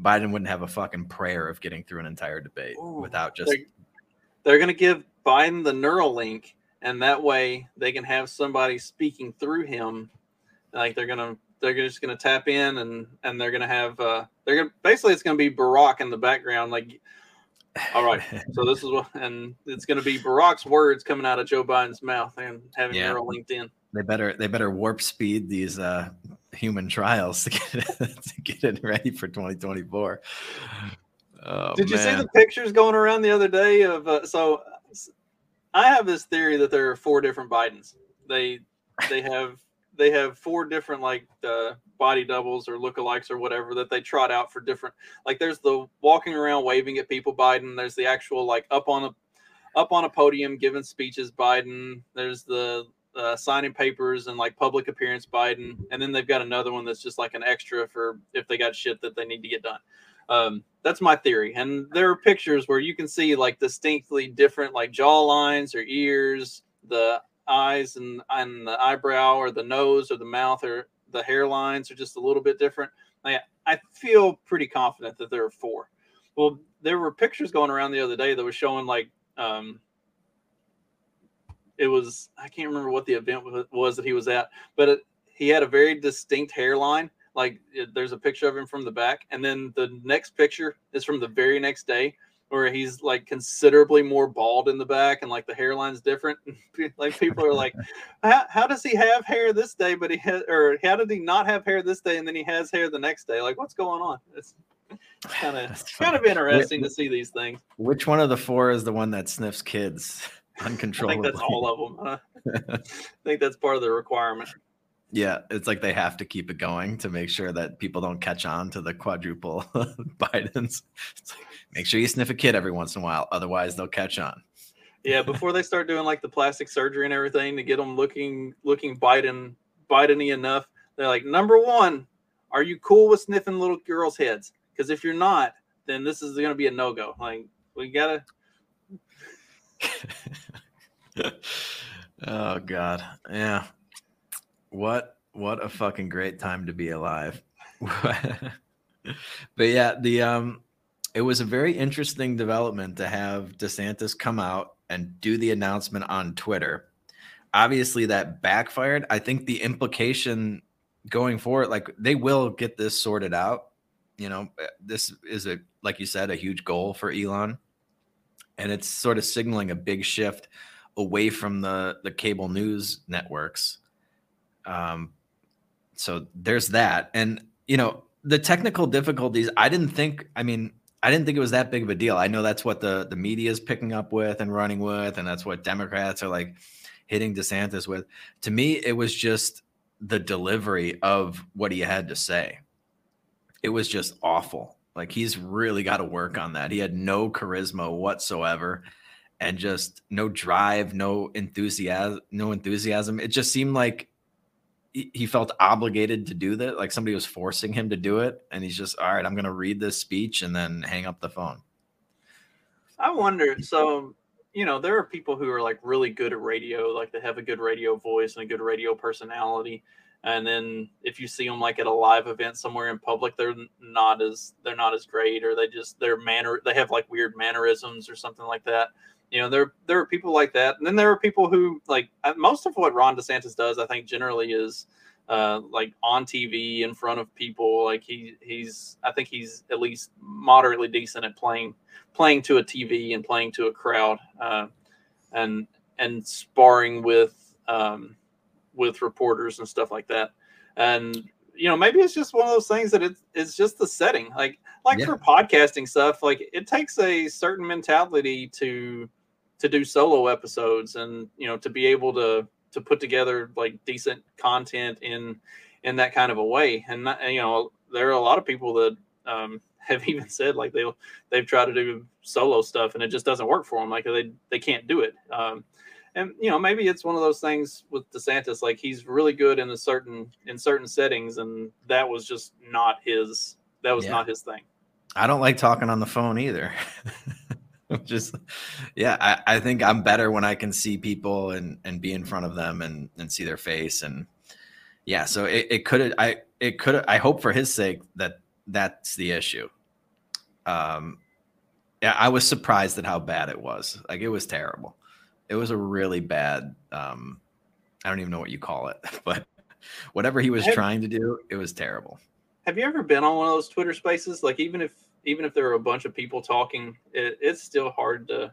Biden wouldn't have a fucking prayer of getting through an entire debate Ooh, without just. They're, they're going to give Biden the Neuralink, and that way they can have somebody speaking through him. Like they're going to, they're just going to tap in, and and they're going to have, uh, they're going to basically it's going to be Barack in the background, like. All right, so this is what, and it's going to be Barack's words coming out of Joe Biden's mouth and having yeah. Neural LinkedIn. They better, they better warp speed these uh, human trials to get it, to get it ready for twenty twenty-four. Oh, Did man. you see the pictures going around the other day of? Uh, so, I have this theory that there are four different Bidens. They, they have, they have four different like uh, body doubles or lookalikes or whatever that they trot out for different, like there's the walking around waving at people Biden. There's the actual like up on a up on a podium giving speeches Biden. There's the uh, signing papers and like public appearance Biden. And then they've got another one that's just like an extra for if they got shit that they need to get done. Um, that's my theory. And there are pictures where you can see like distinctly different like jaw lines or ears, the eyes and, and the eyebrow or the nose or the mouth or the hairlines are just a little bit different. I, I feel pretty confident that there are four. Well, there were pictures going around the other day that was showing like um, it was I can't remember what the event was that he was at, but it, he had a very distinct hairline. Like it, there's a picture of him from the back, and then the next picture is from the very next day where he's like considerably more bald in the back and like the hairline's different. Like people are like, how, how does he have hair this day, but he has, or how did he not have hair this day? And then he has hair the next day. Like what's going on? It's, It's kind of it's kind of interesting which, to see these things. Which one of the four is the one that sniffs kids uncontrollably? I think that's all of them. Huh? I think that's part of the requirement. Yeah, it's like they have to keep it going to make sure that people don't catch on to the quadruple Bidens. It's like, make sure you sniff a kid every once in a while, otherwise they'll catch on. Yeah, before they start doing like the plastic surgery and everything to get them looking looking Biden Biden-y enough, they're like, number one, are you cool with sniffing little girls' heads? Because if you're not, then this is going to be a no-go. Like, we gotta. Oh God, yeah. What what a fucking great time to be alive. But yeah, the um, it was a very interesting development to have DeSantis come out and do the announcement on Twitter. Obviously, that backfired. I think the implication going forward, like they will get this sorted out. You know, this is a, like you said, a huge goal for Elon, and it's sort of signaling a big shift away from the the cable news networks. Um, so there's that, and you know, the technical difficulties. I didn't think. I mean, I didn't think it was that big of a deal. I know that's what the the media is picking up with and running with, and that's what Democrats are like hitting DeSantis with. To me, it was just the delivery of what he had to say. It was just awful. Like, he's really got to work on that. He had no charisma whatsoever and just no drive, no enthusiasm, no enthusiasm. It just seemed like he felt obligated to do that. Like somebody was forcing him to do it. And he's just, all right, I'm going to read this speech and then hang up the phone. I wonder. So, you know, there are people who are like really good at radio, like they have a good radio voice and a good radio personality. And then if you see them like at a live event somewhere in public, they're not as they're not as great, or they just their manner they have like weird mannerisms or something like that. You know, there there are people like that, and then there are people who like most of what Ron DeSantis does, I think, generally is uh, like on T V in front of people. Like he he's I think he's at least moderately decent at playing playing to a T V and playing to a crowd, uh, and and sparring with. Um, with reporters and stuff like that. And, you know, maybe it's just one of those things that it's, it's just the setting, like, like yeah. for podcasting stuff, like it takes a certain mentality to, to do solo episodes and, you know, to be able to, to put together like decent content in, in that kind of a way. And, not, you know, there are a lot of people that um, have even said like they'll, they've tried to do solo stuff and it just doesn't work for them. Like they, they can't do it. Um, And, you know, maybe it's one of those things with DeSantis, like he's really good in a certain in certain settings. And that was just not his. That was yeah. not his thing. I don't like talking on the phone either. just, yeah, I, I think I'm better when I can see people and, and be in front of them and, and see their face. And yeah, so it, it could I it could I hope for his sake that that's the issue. Um, yeah, I was surprised at how bad it was. Like it was terrible. It was a really bad, um, I don't even know what you call it, but whatever he was have, trying to do, it was terrible. Have you ever been on one of those Twitter spaces? Like even if, even if there were a bunch of people talking, it, it's still hard to,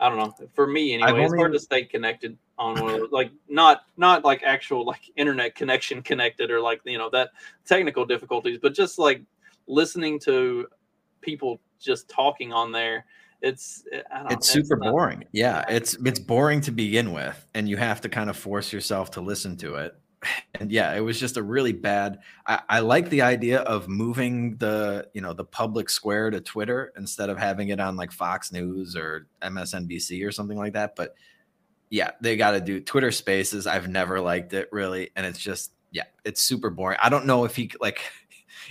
I don't know. For me anyway, only, it's hard to stay connected on one of those, like not, not like actual like internet connection connected or like, you know, that technical difficulties, but just like listening to people just talking on there. It's I don't, it's super it's not, boring. Yeah, it's it's boring to begin with, and you have to kind of force yourself to listen to it. And yeah, it was just a really bad. I, I like the idea of moving the you know the public square to Twitter instead of having it on like Fox News or M S N B C or something like that. But yeah, they got to do Twitter Spaces. I've never liked it really, and it's just yeah, it's super boring. I don't know if he like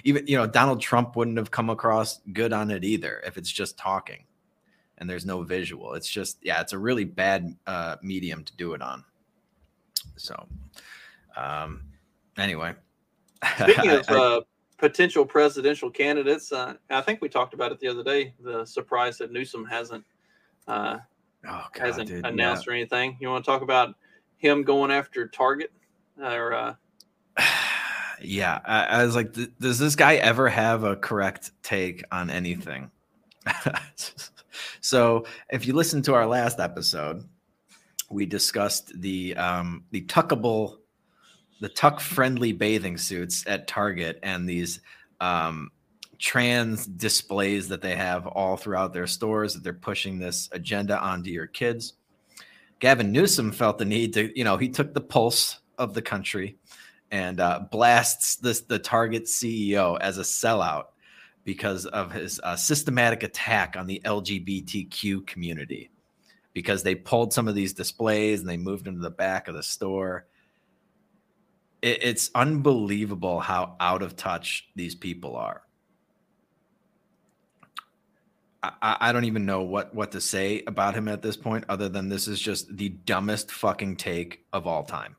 even you know Donald Trump wouldn't have come across good on it either if it's just talking. And there's no visual. It's just, yeah, it's a really bad uh, medium to do it on. So um, anyway. Speaking of I, uh, potential presidential candidates, uh, I think we talked about it the other day, the surprise that Newsom hasn't uh, oh, God, hasn't dude, announced yeah. or anything. You want to talk about him going after Target? Or uh... Yeah, I, I was like, th- does this guy ever have a correct take on anything? So if you listen to our last episode, we discussed the um, the tuckable, the tuck friendly bathing suits at Target and these um, trans displays that they have all throughout their stores, that they're pushing this agenda onto your kids. Gavin Newsom felt the need to, you know, he took the pulse of the country and uh, blasts this the Target C E O as a sellout because of his uh, systematic attack on the L G B T Q community, because they pulled some of these displays and they moved them to the back of the store. It, it's unbelievable how out of touch these people are. I, I don't even know what, what to say about him at this point, other than this is just the dumbest fucking take of all time.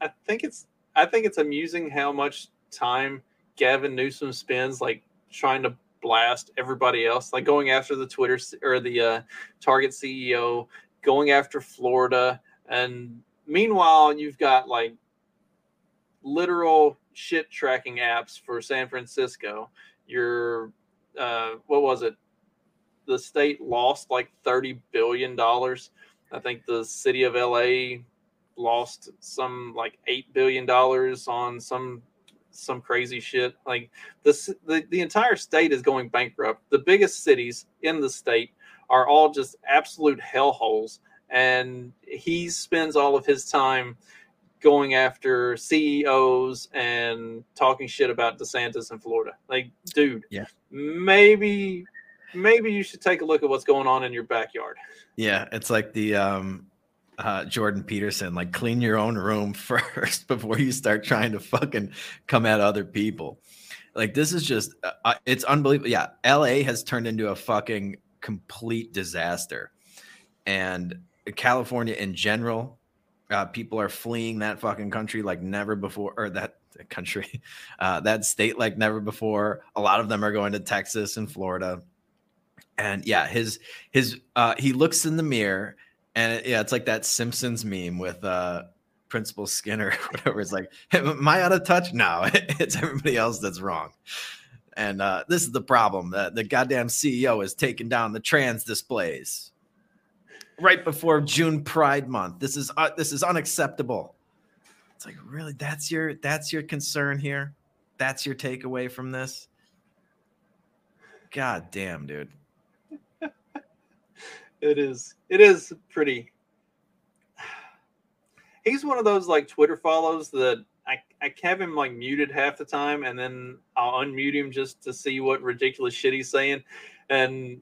I think it's I think it's amusing how much time Gavin Newsom spends like trying to blast everybody else, like going after the Twitter or the uh, Target C E O, going after Florida. And meanwhile, you've got like literal shit tracking apps for San Francisco. You're uh, what was it? The state lost like thirty billion dollars. I think the city of L A lost some like eight billion dollars on some some crazy shit. Like this, the, the entire state is going bankrupt. The biggest cities in the state are all just absolute hellholes. And he spends all of his time going after C E Os and talking shit about DeSantis in Florida. Like, dude, yeah. maybe, maybe you should take a look at what's going on in your backyard. Yeah. It's like the, um, Uh, Jordan Peterson, like clean your own room first before you start trying to fucking come at other people. Like this is just, uh, it's unbelievable. Yeah. L A has turned into a fucking complete disaster, and California in general, uh, people are fleeing that fucking country like never before, or that country, uh, that state like never before. A lot of them are going to Texas and Florida. And yeah, his, his, uh, he looks in the mirror. And yeah, it's like that Simpsons meme with uh, Principal Skinner, whatever. It's like, hey, am I out of touch? No, it's everybody else that's wrong. And uh, this is the problem. The, the goddamn C E O is taking down the trans displays right before June Pride Month. This is uh, this is unacceptable. It's like, really, that's your that's your concern here? That's your takeaway from this? God damn, dude. It is. It is pretty. He's one of those like Twitter follows that I, I have him like muted half the time, and then I'll unmute him just to see what ridiculous shit he's saying, and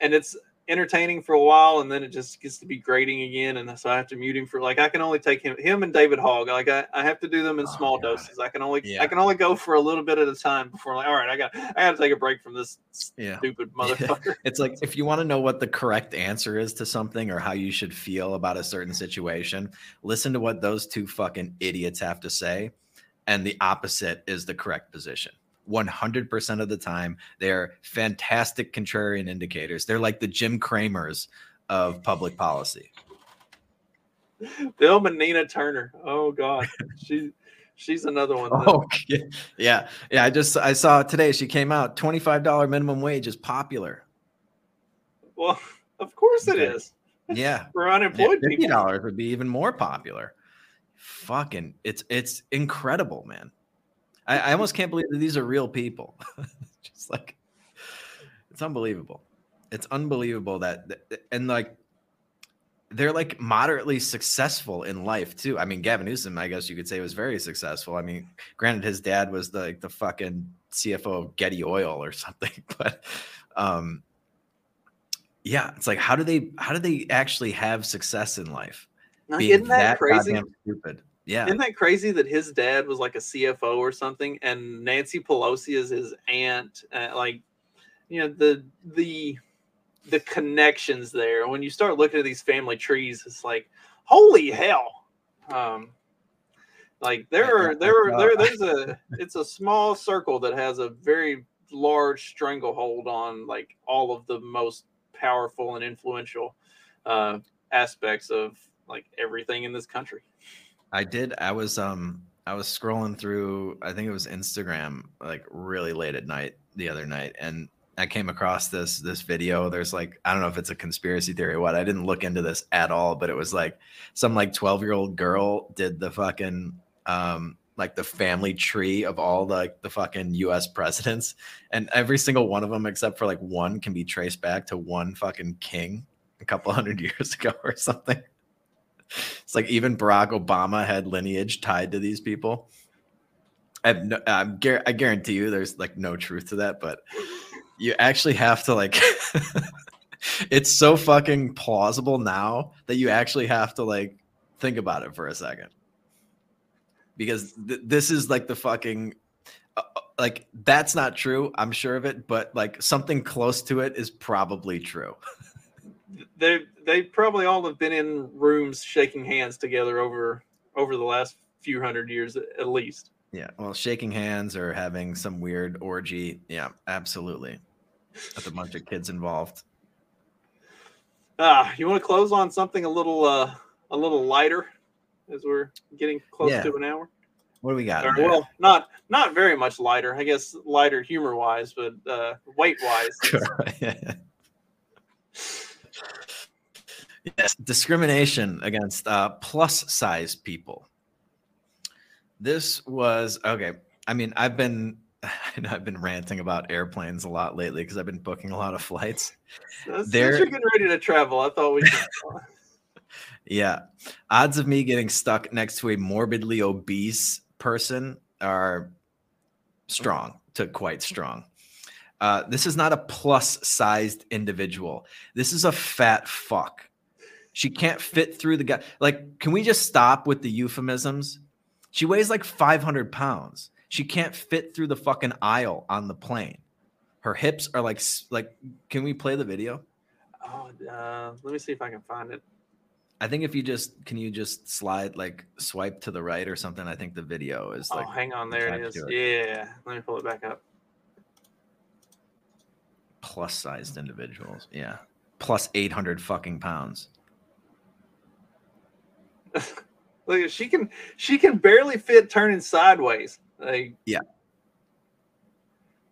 and it's entertaining for a while, and then it just gets to be grating again, and so I have to mute him for like I can only take him him and David Hogg. Like I, I have to do them in oh, small God. doses. I can only yeah. I can only go for a little bit at a time before I'm like, all right, I got I got to take a break from this yeah. stupid motherfucker. Yeah. It's like if you want to know what the correct answer is to something or how you should feel about a certain situation, listen to what those two fucking idiots have to say, and the opposite is the correct position. one hundred percent of the time. They're fantastic contrarian indicators. They're like the Jim Cramers of public policy. Bill Menina Turner. Oh God. She, she's another one. Oh, yeah. Yeah. I just, I saw today she came out. twenty-five dollars minimum wage is popular. Well, of course it is. Yeah. For unemployed yeah, fifty dollars people. fifty dollars would be even more popular. Fucking it's, it's incredible, man. I, I almost can't believe that these are real people. Just like, it's unbelievable. It's unbelievable that, and like, they're like moderately successful in life too. I mean, Gavin Newsom, I guess you could say, was very successful. I mean, granted, his dad was the, like the fucking C F O of Getty Oil or something, but um, yeah, it's like, how do they, how do they actually have success in life? Now, being isn't that, that crazy? Goddamn stupid. Yeah. Isn't that crazy that his dad was like a C F O or something, and Nancy Pelosi is his aunt? Uh, like, you know, the the the connections there. When you start looking at these family trees, it's like, holy hell! Um, like there are there are there there's a it's a small circle that has a very large stranglehold on like all of the most powerful and influential uh, aspects of like everything in this country. I did. I was um I was scrolling through, I think it was Instagram, like really late at night the other night, and I came across this this video. There's like, I don't know if it's a conspiracy theory or what. I didn't look into this at all, but it was like some like twelve year old girl did the fucking um like the family tree of all the, like the fucking U S presidents, and every single one of them except for like one can be traced back to one fucking king a couple hundred years ago or something. It's like even Barack Obama had lineage tied to these people. I have no, I'm, I guarantee you there's like no truth to that, but you actually have to like, it's so fucking plausible now that you actually have to like think about it for a second. Because th- this is like the fucking, uh, like that's not true. I'm sure of it, but like something close to it is probably true. They they probably all have been in rooms shaking hands together over over the last few hundred years at least. Yeah, well, shaking hands or having some weird orgy. Yeah, absolutely. With a bunch of kids involved. Ah, you want to close on something a little uh, a little lighter as we're getting close yeah. to an hour? What do we got? Or, well, not not very much lighter. I guess lighter humor wise, but uh, weight wise. Yeah. Yes, discrimination against uh, plus size people. This was okay. I mean, I've been I know I've been ranting about airplanes a lot lately because I've been booking a lot of flights. Since you're getting ready to travel, I thought we could. Yeah. Odds of me getting stuck next to a morbidly obese person are strong to quite strong. Uh, this is not a plus-sized individual. This is a fat fuck. She can't fit through the guy. Like, can we just stop with the euphemisms? She weighs like five hundred pounds. She can't fit through the fucking aisle on the plane. Her hips are like, like. Can we play the video? Oh, uh, let me see if I can find it. I think if you just, can you just slide, like swipe to the right or something? I think the video is like. Oh, hang on. There it is. It. Yeah. Let me pull it back up. Plus sized individuals. Yeah. Plus eight hundred fucking pounds. Look, she can, she can barely fit turning sideways. Like, yeah.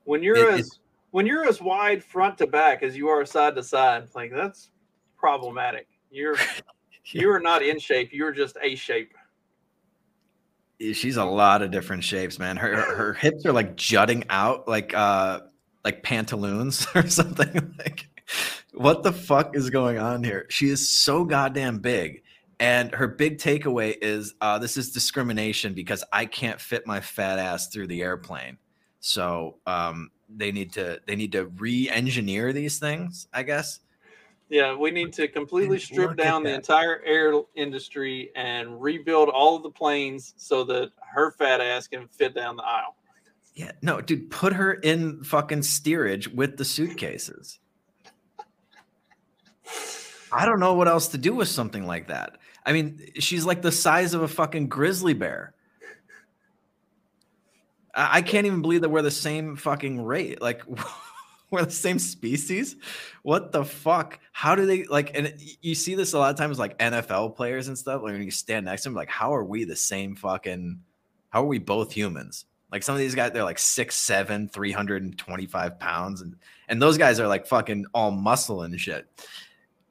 When you're it, as, when you're as wide front to back as you are side to side, like that's problematic. You're you're not in shape. You're just a shape. She's a lot of different shapes, man. Her her hips are like jutting out like uh like pantaloons or something. Like, what the fuck is going on here? She is so goddamn big. And her big takeaway is uh, this is discrimination because I can't fit my fat ass through the airplane. So um, they need to they need to re-engineer these things, I guess. Yeah, we need to completely strip down the entire air industry and rebuild all of the planes so that her fat ass can fit down the aisle. Yeah, no, dude, put her in fucking steerage with the suitcases. I don't know what else to do with something like that. I mean, she's like the size of a fucking grizzly bear. I, I can't even believe that we're the same fucking race. Like... We're the same species. What the fuck? How do they like? And you see this a lot of times, like N F L players and stuff. Like when you stand next to them, like, how are we the same fucking? How are we both humans? Like some of these guys, they're like six seven, three hundred twenty-five pounds, and and those guys are like fucking all muscle and shit.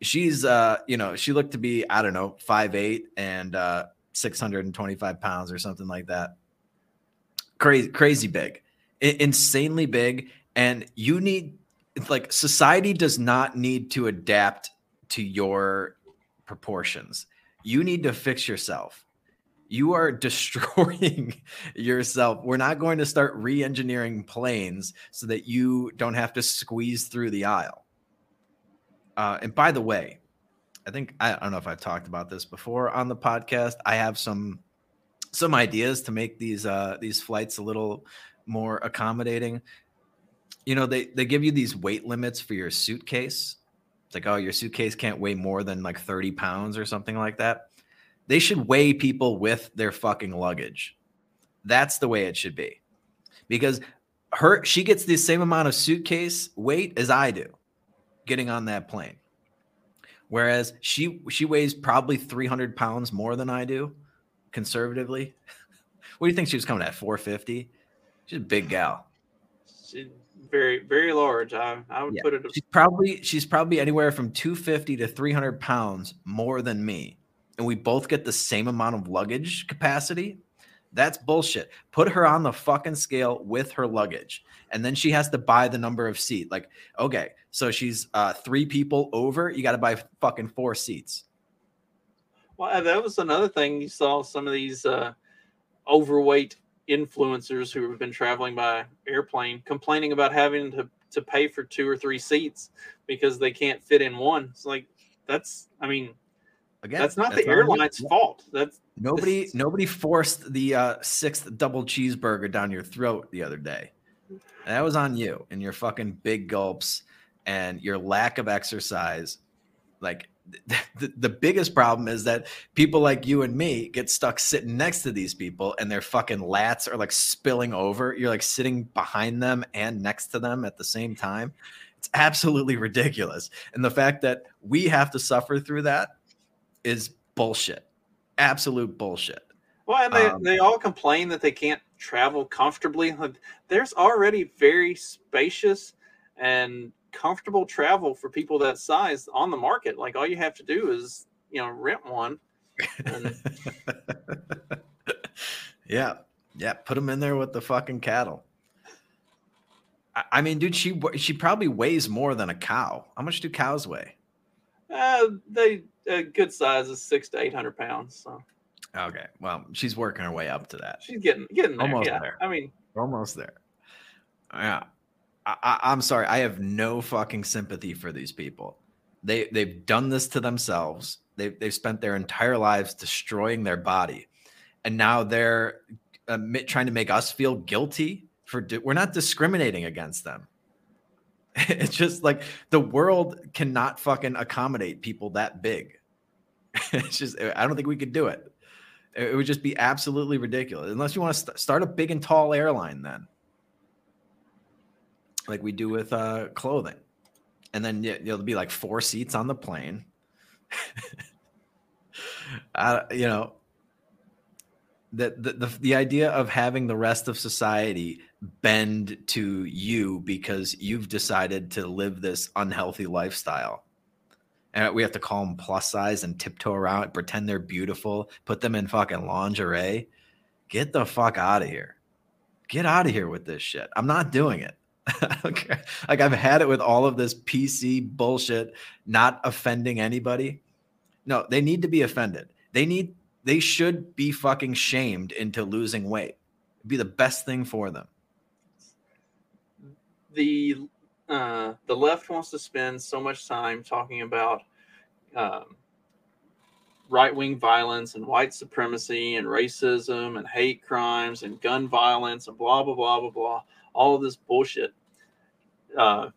She's uh, you know, she looked to be I don't know five eight and uh, six hundred twenty-five pounds or something like that. Crazy, crazy big, I- insanely big. And you need, like, society does not need to adapt to your proportions. You need to fix yourself. You are destroying yourself. We're not going to start re-engineering planes so that you don't have to squeeze through the aisle. Uh, and by the way, I think, I don't know if I've talked about this before on the podcast. I have some some ideas to make these uh, these flights a little more accommodating. You know, they, they give you these weight limits for your suitcase. It's like, oh, your suitcase can't weigh more than like thirty pounds or something like that. They should weigh people with their fucking luggage. That's the way it should be. Because her she gets the same amount of suitcase weight as I do getting on that plane. Whereas she she weighs probably three hundred pounds more than I do, conservatively. What do you think she was coming at, four fifty? She's a big gal. She- Very, very large. I, I would yeah. put it. She's probably she's probably anywhere from two hundred fifty to three hundred pounds more than me, and we both get the same amount of luggage capacity. That's bullshit. Put her on the fucking scale with her luggage. And then she has to buy the number of seat. Like, okay, so she's uh, three people over. You got to buy fucking four seats. Well, that was another thing. You saw some of these uh, overweight influencers who have been traveling by airplane complaining about having to, to pay for two or three seats because they can't fit in one. It's like, that's, I mean, Again, that's not that's the airline's fault. That's nobody. That's, nobody forced the uh, sixth double cheeseburger down your throat the other day. And that was on you and your fucking big gulps and your lack of exercise. Like th- th- the biggest problem is that people like you and me get stuck sitting next to these people, and their fucking lats are like spilling over. You're like sitting behind them and next to them at the same time. It's absolutely ridiculous. And the fact that we have to suffer through that is bullshit. Absolute bullshit. Well, and they, um, they all complain that they can't travel comfortably. There's already very spacious and comfortable travel for people that size on the market. Like, all you have to do is, you know, rent one. And... yeah. Yeah. Put them in there with the fucking cattle. I, I mean, dude, she, she probably weighs more than a cow. How much do cows weigh? Uh, they... A good size is six to eight hundred pounds. So, okay, well, she's working her way up to that. She's getting getting there. Almost yeah. there. I mean, almost there. Yeah, I, I, I'm sorry. I have no fucking sympathy for these people. They they've done this to themselves. They they've spent their entire lives destroying their body, and now they're uh, trying to make us feel guilty for. We're not discriminating against them. It's just like the world cannot fucking accommodate people that big. It's just, I don't think we could do it. It would just be absolutely ridiculous. Unless you want to st- start a big and tall airline then. Like we do with uh, clothing. And then you know, there'll be like four seats on the plane. uh, you know, the, the, the, the idea of having the rest of society bend to you because you've decided to live this unhealthy lifestyle. And we have to call them plus size and tiptoe around, pretend they're beautiful, put them in fucking lingerie. Get the fuck out of here. Get out of here with this shit. I'm not doing it. I don't care. Like I've had it with all of this P C bullshit, not offending anybody. No, they need to be offended. They need, they should be fucking shamed into losing weight. It'd be the best thing for them. The uh, the left wants to spend so much time talking about um, right-wing violence and white supremacy and racism and hate crimes and gun violence and blah, blah, blah, blah, blah. All of this bullshit. Uh,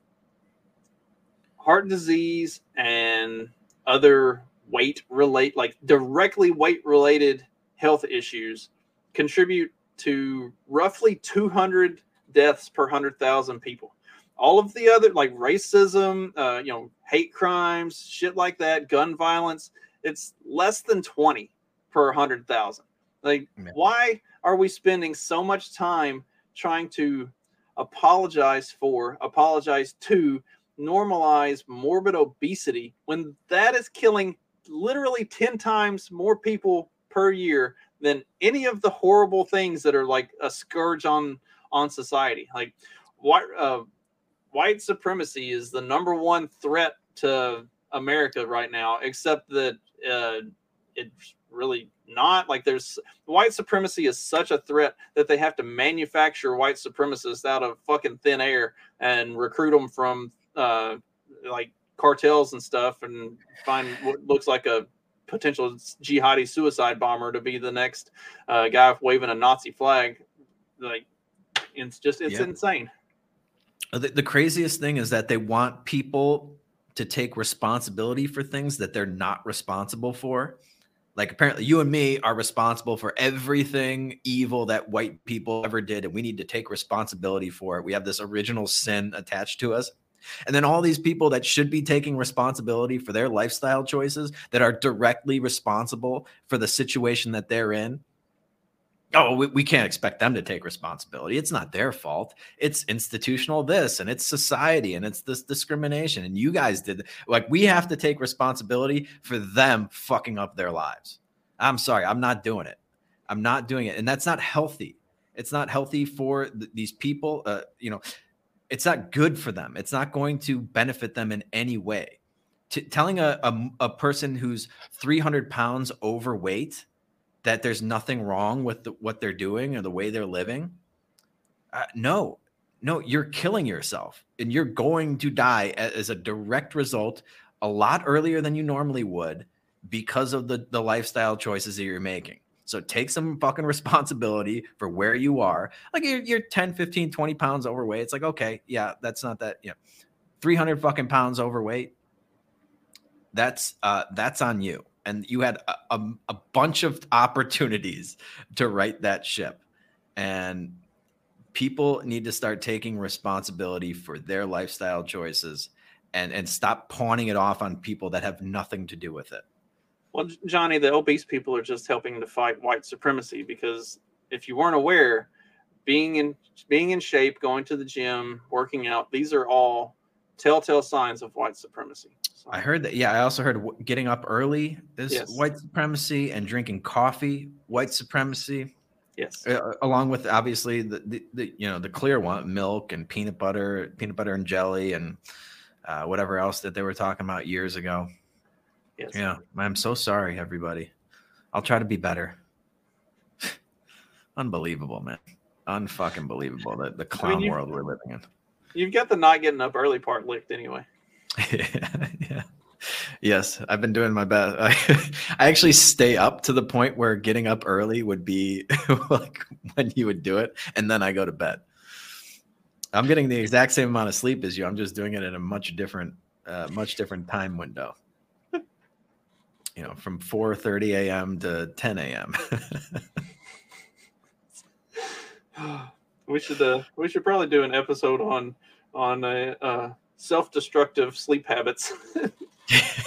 heart disease and other weight-related, like directly weight-related health issues contribute to roughly two hundred deaths per one hundred thousand people. All of the other, like racism, uh, you know, hate crimes, shit like that, gun violence, it's less than twenty per one hundred thousand. Like, yeah. Why are we spending so much time trying to apologize for, apologize to, normalize morbid obesity when that is killing literally ten times more people per year than any of the horrible things that are like a scourge on on society? Like white, uh, white supremacy is the number one threat to America right now, except that uh, it's really not. Like there's white supremacy is such a threat that they have to manufacture white supremacists out of fucking thin air and recruit them from uh, like cartels and stuff and find what looks like a potential jihadi suicide bomber to be the next uh, guy waving a Nazi flag. Like, it's just, it's yeah. insane. The, the craziest thing is that they want people to take responsibility for things that they're not responsible for. Like apparently you and me are responsible for everything evil that white people ever did. And we need to take responsibility for it. We have this original sin attached to us. And then all these people that should be taking responsibility for their lifestyle choices that are directly responsible for the situation that they're in. Oh, we, we can't expect them to take responsibility. It's not their fault. It's institutional this, and it's society, and it's this discrimination. And you guys did like, we have to take responsibility for them fucking up their lives. I'm sorry. I'm not doing it. I'm not doing it. And that's not healthy. It's not healthy for th- these people. Uh, you know, it's not good for them. It's not going to benefit them in any way. T- telling a, a, a person who's three hundred pounds overweight that there's nothing wrong with the, what they're doing or the way they're living. Uh, no, no, you're killing yourself and you're going to die as a direct result a lot earlier than you normally would because of the, the lifestyle choices that you're making. So take some fucking responsibility for where you are. Like you're, you're ten, fifteen, twenty pounds overweight. It's like, okay, yeah, that's not that, you know, three hundred fucking pounds overweight. That's, uh, that's on you. And you had a, a, a bunch of opportunities to right that ship. And people need to start taking responsibility for their lifestyle choices and, and stop pawning it off on people that have nothing to do with it. Well, Johnny, the obese people are just helping to fight white supremacy, because if you weren't aware, being in being in shape, going to the gym, working out, these are all telltale signs of white supremacy. So, I heard that. Yeah, I also heard getting up early is yes. white supremacy, and drinking coffee, white supremacy. Yes. Uh, along with obviously the, the, the you know the clear one, milk and peanut butter, peanut butter and jelly, and uh, whatever else that they were talking about years ago. Yes. Yeah, I'm so sorry, everybody. I'll try to be better. Unbelievable, man. Unfucking believable that the clown I mean, world we're living in. You've got the not getting up early part licked anyway. yeah, yeah. Yes, I've been doing my best. I, I actually stay up to the point where getting up early would be like when you would do it, and then I go to bed. I'm getting the exact same amount of sleep as you. I'm just doing it in a much different, uh, much different time window. You know, from four thirty a.m. to ten a.m. we should uh, we should probably do an episode on on a, uh, self-destructive sleep habits.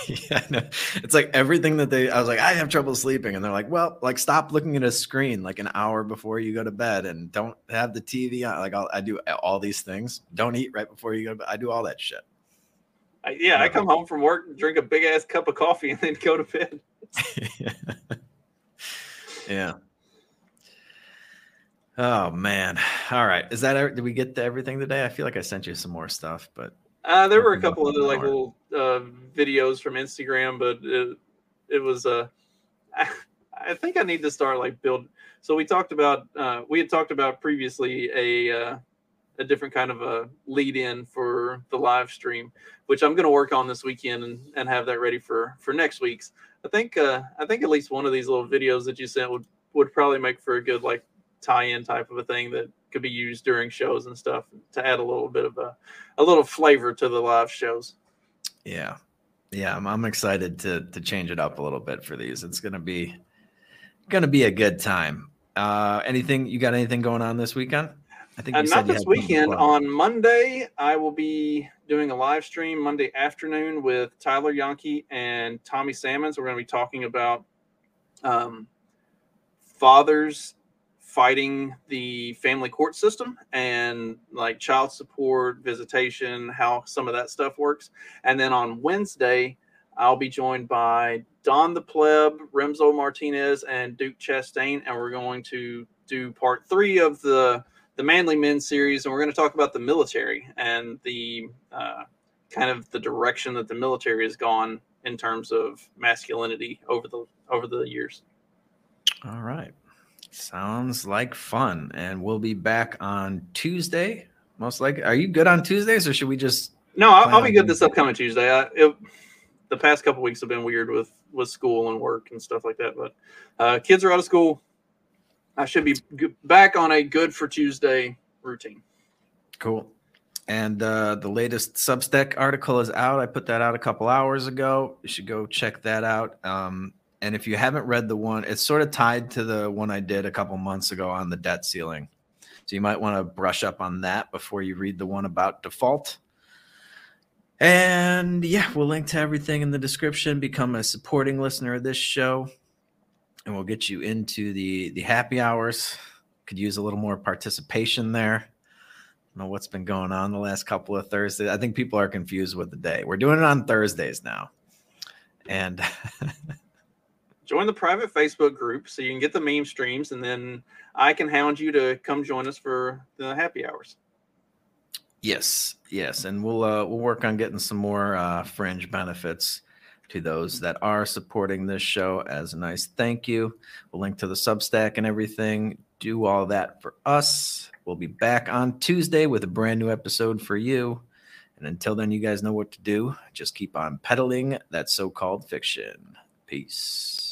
yeah, I know. It's like everything that they. I was like, I have trouble sleeping, and they're like, well, like stop looking at a screen like an hour before you go to bed, and don't have the T V on. Like I'll, I do all these things. Don't eat right before you go to bed. I do all that shit. Yeah, I come home from work, drink a big ass cup of coffee, and then go to bed. yeah. yeah. Oh man. All right. Is that did we get to everything today? I feel like I sent you some more stuff, but uh, there were a couple other like little uh, videos from Instagram, but it, it was uh, I, I think I need to start like build. So we talked about uh, we had talked about previously a. Uh, a different kind of a lead in for the live stream, which I'm going to work on this weekend and, and have that ready for, for next week's. I think, uh, I think at least one of these little videos that you sent would, would probably make for a good, like tie in type of a thing that could be used during shows and stuff to add a little bit of a, a little flavor to the live shows. Yeah. Yeah. I'm, I'm excited to, to change it up a little bit for these. It's going to be, going to be a good time. Uh, anything, you got anything going on this weekend? I think uh, not this weekend. On Monday, I will be doing a live stream Monday afternoon with Tyler Yonke and Tommy Salmons. We're going to be talking about um, fathers fighting the family court system and like child support, visitation, how some of that stuff works. And then on Wednesday, I'll be joined by Don the Pleb, Remzo Martinez, and Duke Chastain. And we're going to do part three of the the Manly Men series, and we're going to talk about the military and the uh, kind of the direction that the military has gone in terms of masculinity over the over the years. All right. Sounds like fun. And we'll be back on Tuesday. Most likely. Are you good on Tuesdays, or should we just? No, I'll, I'll be good this upcoming Tuesday. I, it, the past couple of weeks have been weird with, with school and work and stuff like that. But uh, kids are out of school. I should be back on a good for Tuesday routine. Cool. And uh, the latest Substack article is out. I put that out a couple hours ago. You should go check that out. Um, and if you haven't read the one, it's sort of tied to the one I did a couple months ago on the debt ceiling. So you might want to brush up on that before you read the one about default. And yeah, we'll link to everything in the description. Become a supporting listener of this show. And we'll get you into the, the happy hours. Could use a little more participation there. I don't know what's been going on the last couple of Thursdays. I think people are confused with the day. We're doing it on Thursdays now. And join the private Facebook group so you can get the meme streams, and then I can hound you to come join us for the happy hours. Yes, yes, and we'll uh, we'll work on getting some more uh, fringe benefits to those that are supporting this show as a nice thank you. We'll link to the Substack and everything. Do all that for us. We'll be back on Tuesday with a brand new episode for you. And until then, you guys know what to do. Just keep on peddling that so-called fiction. Peace.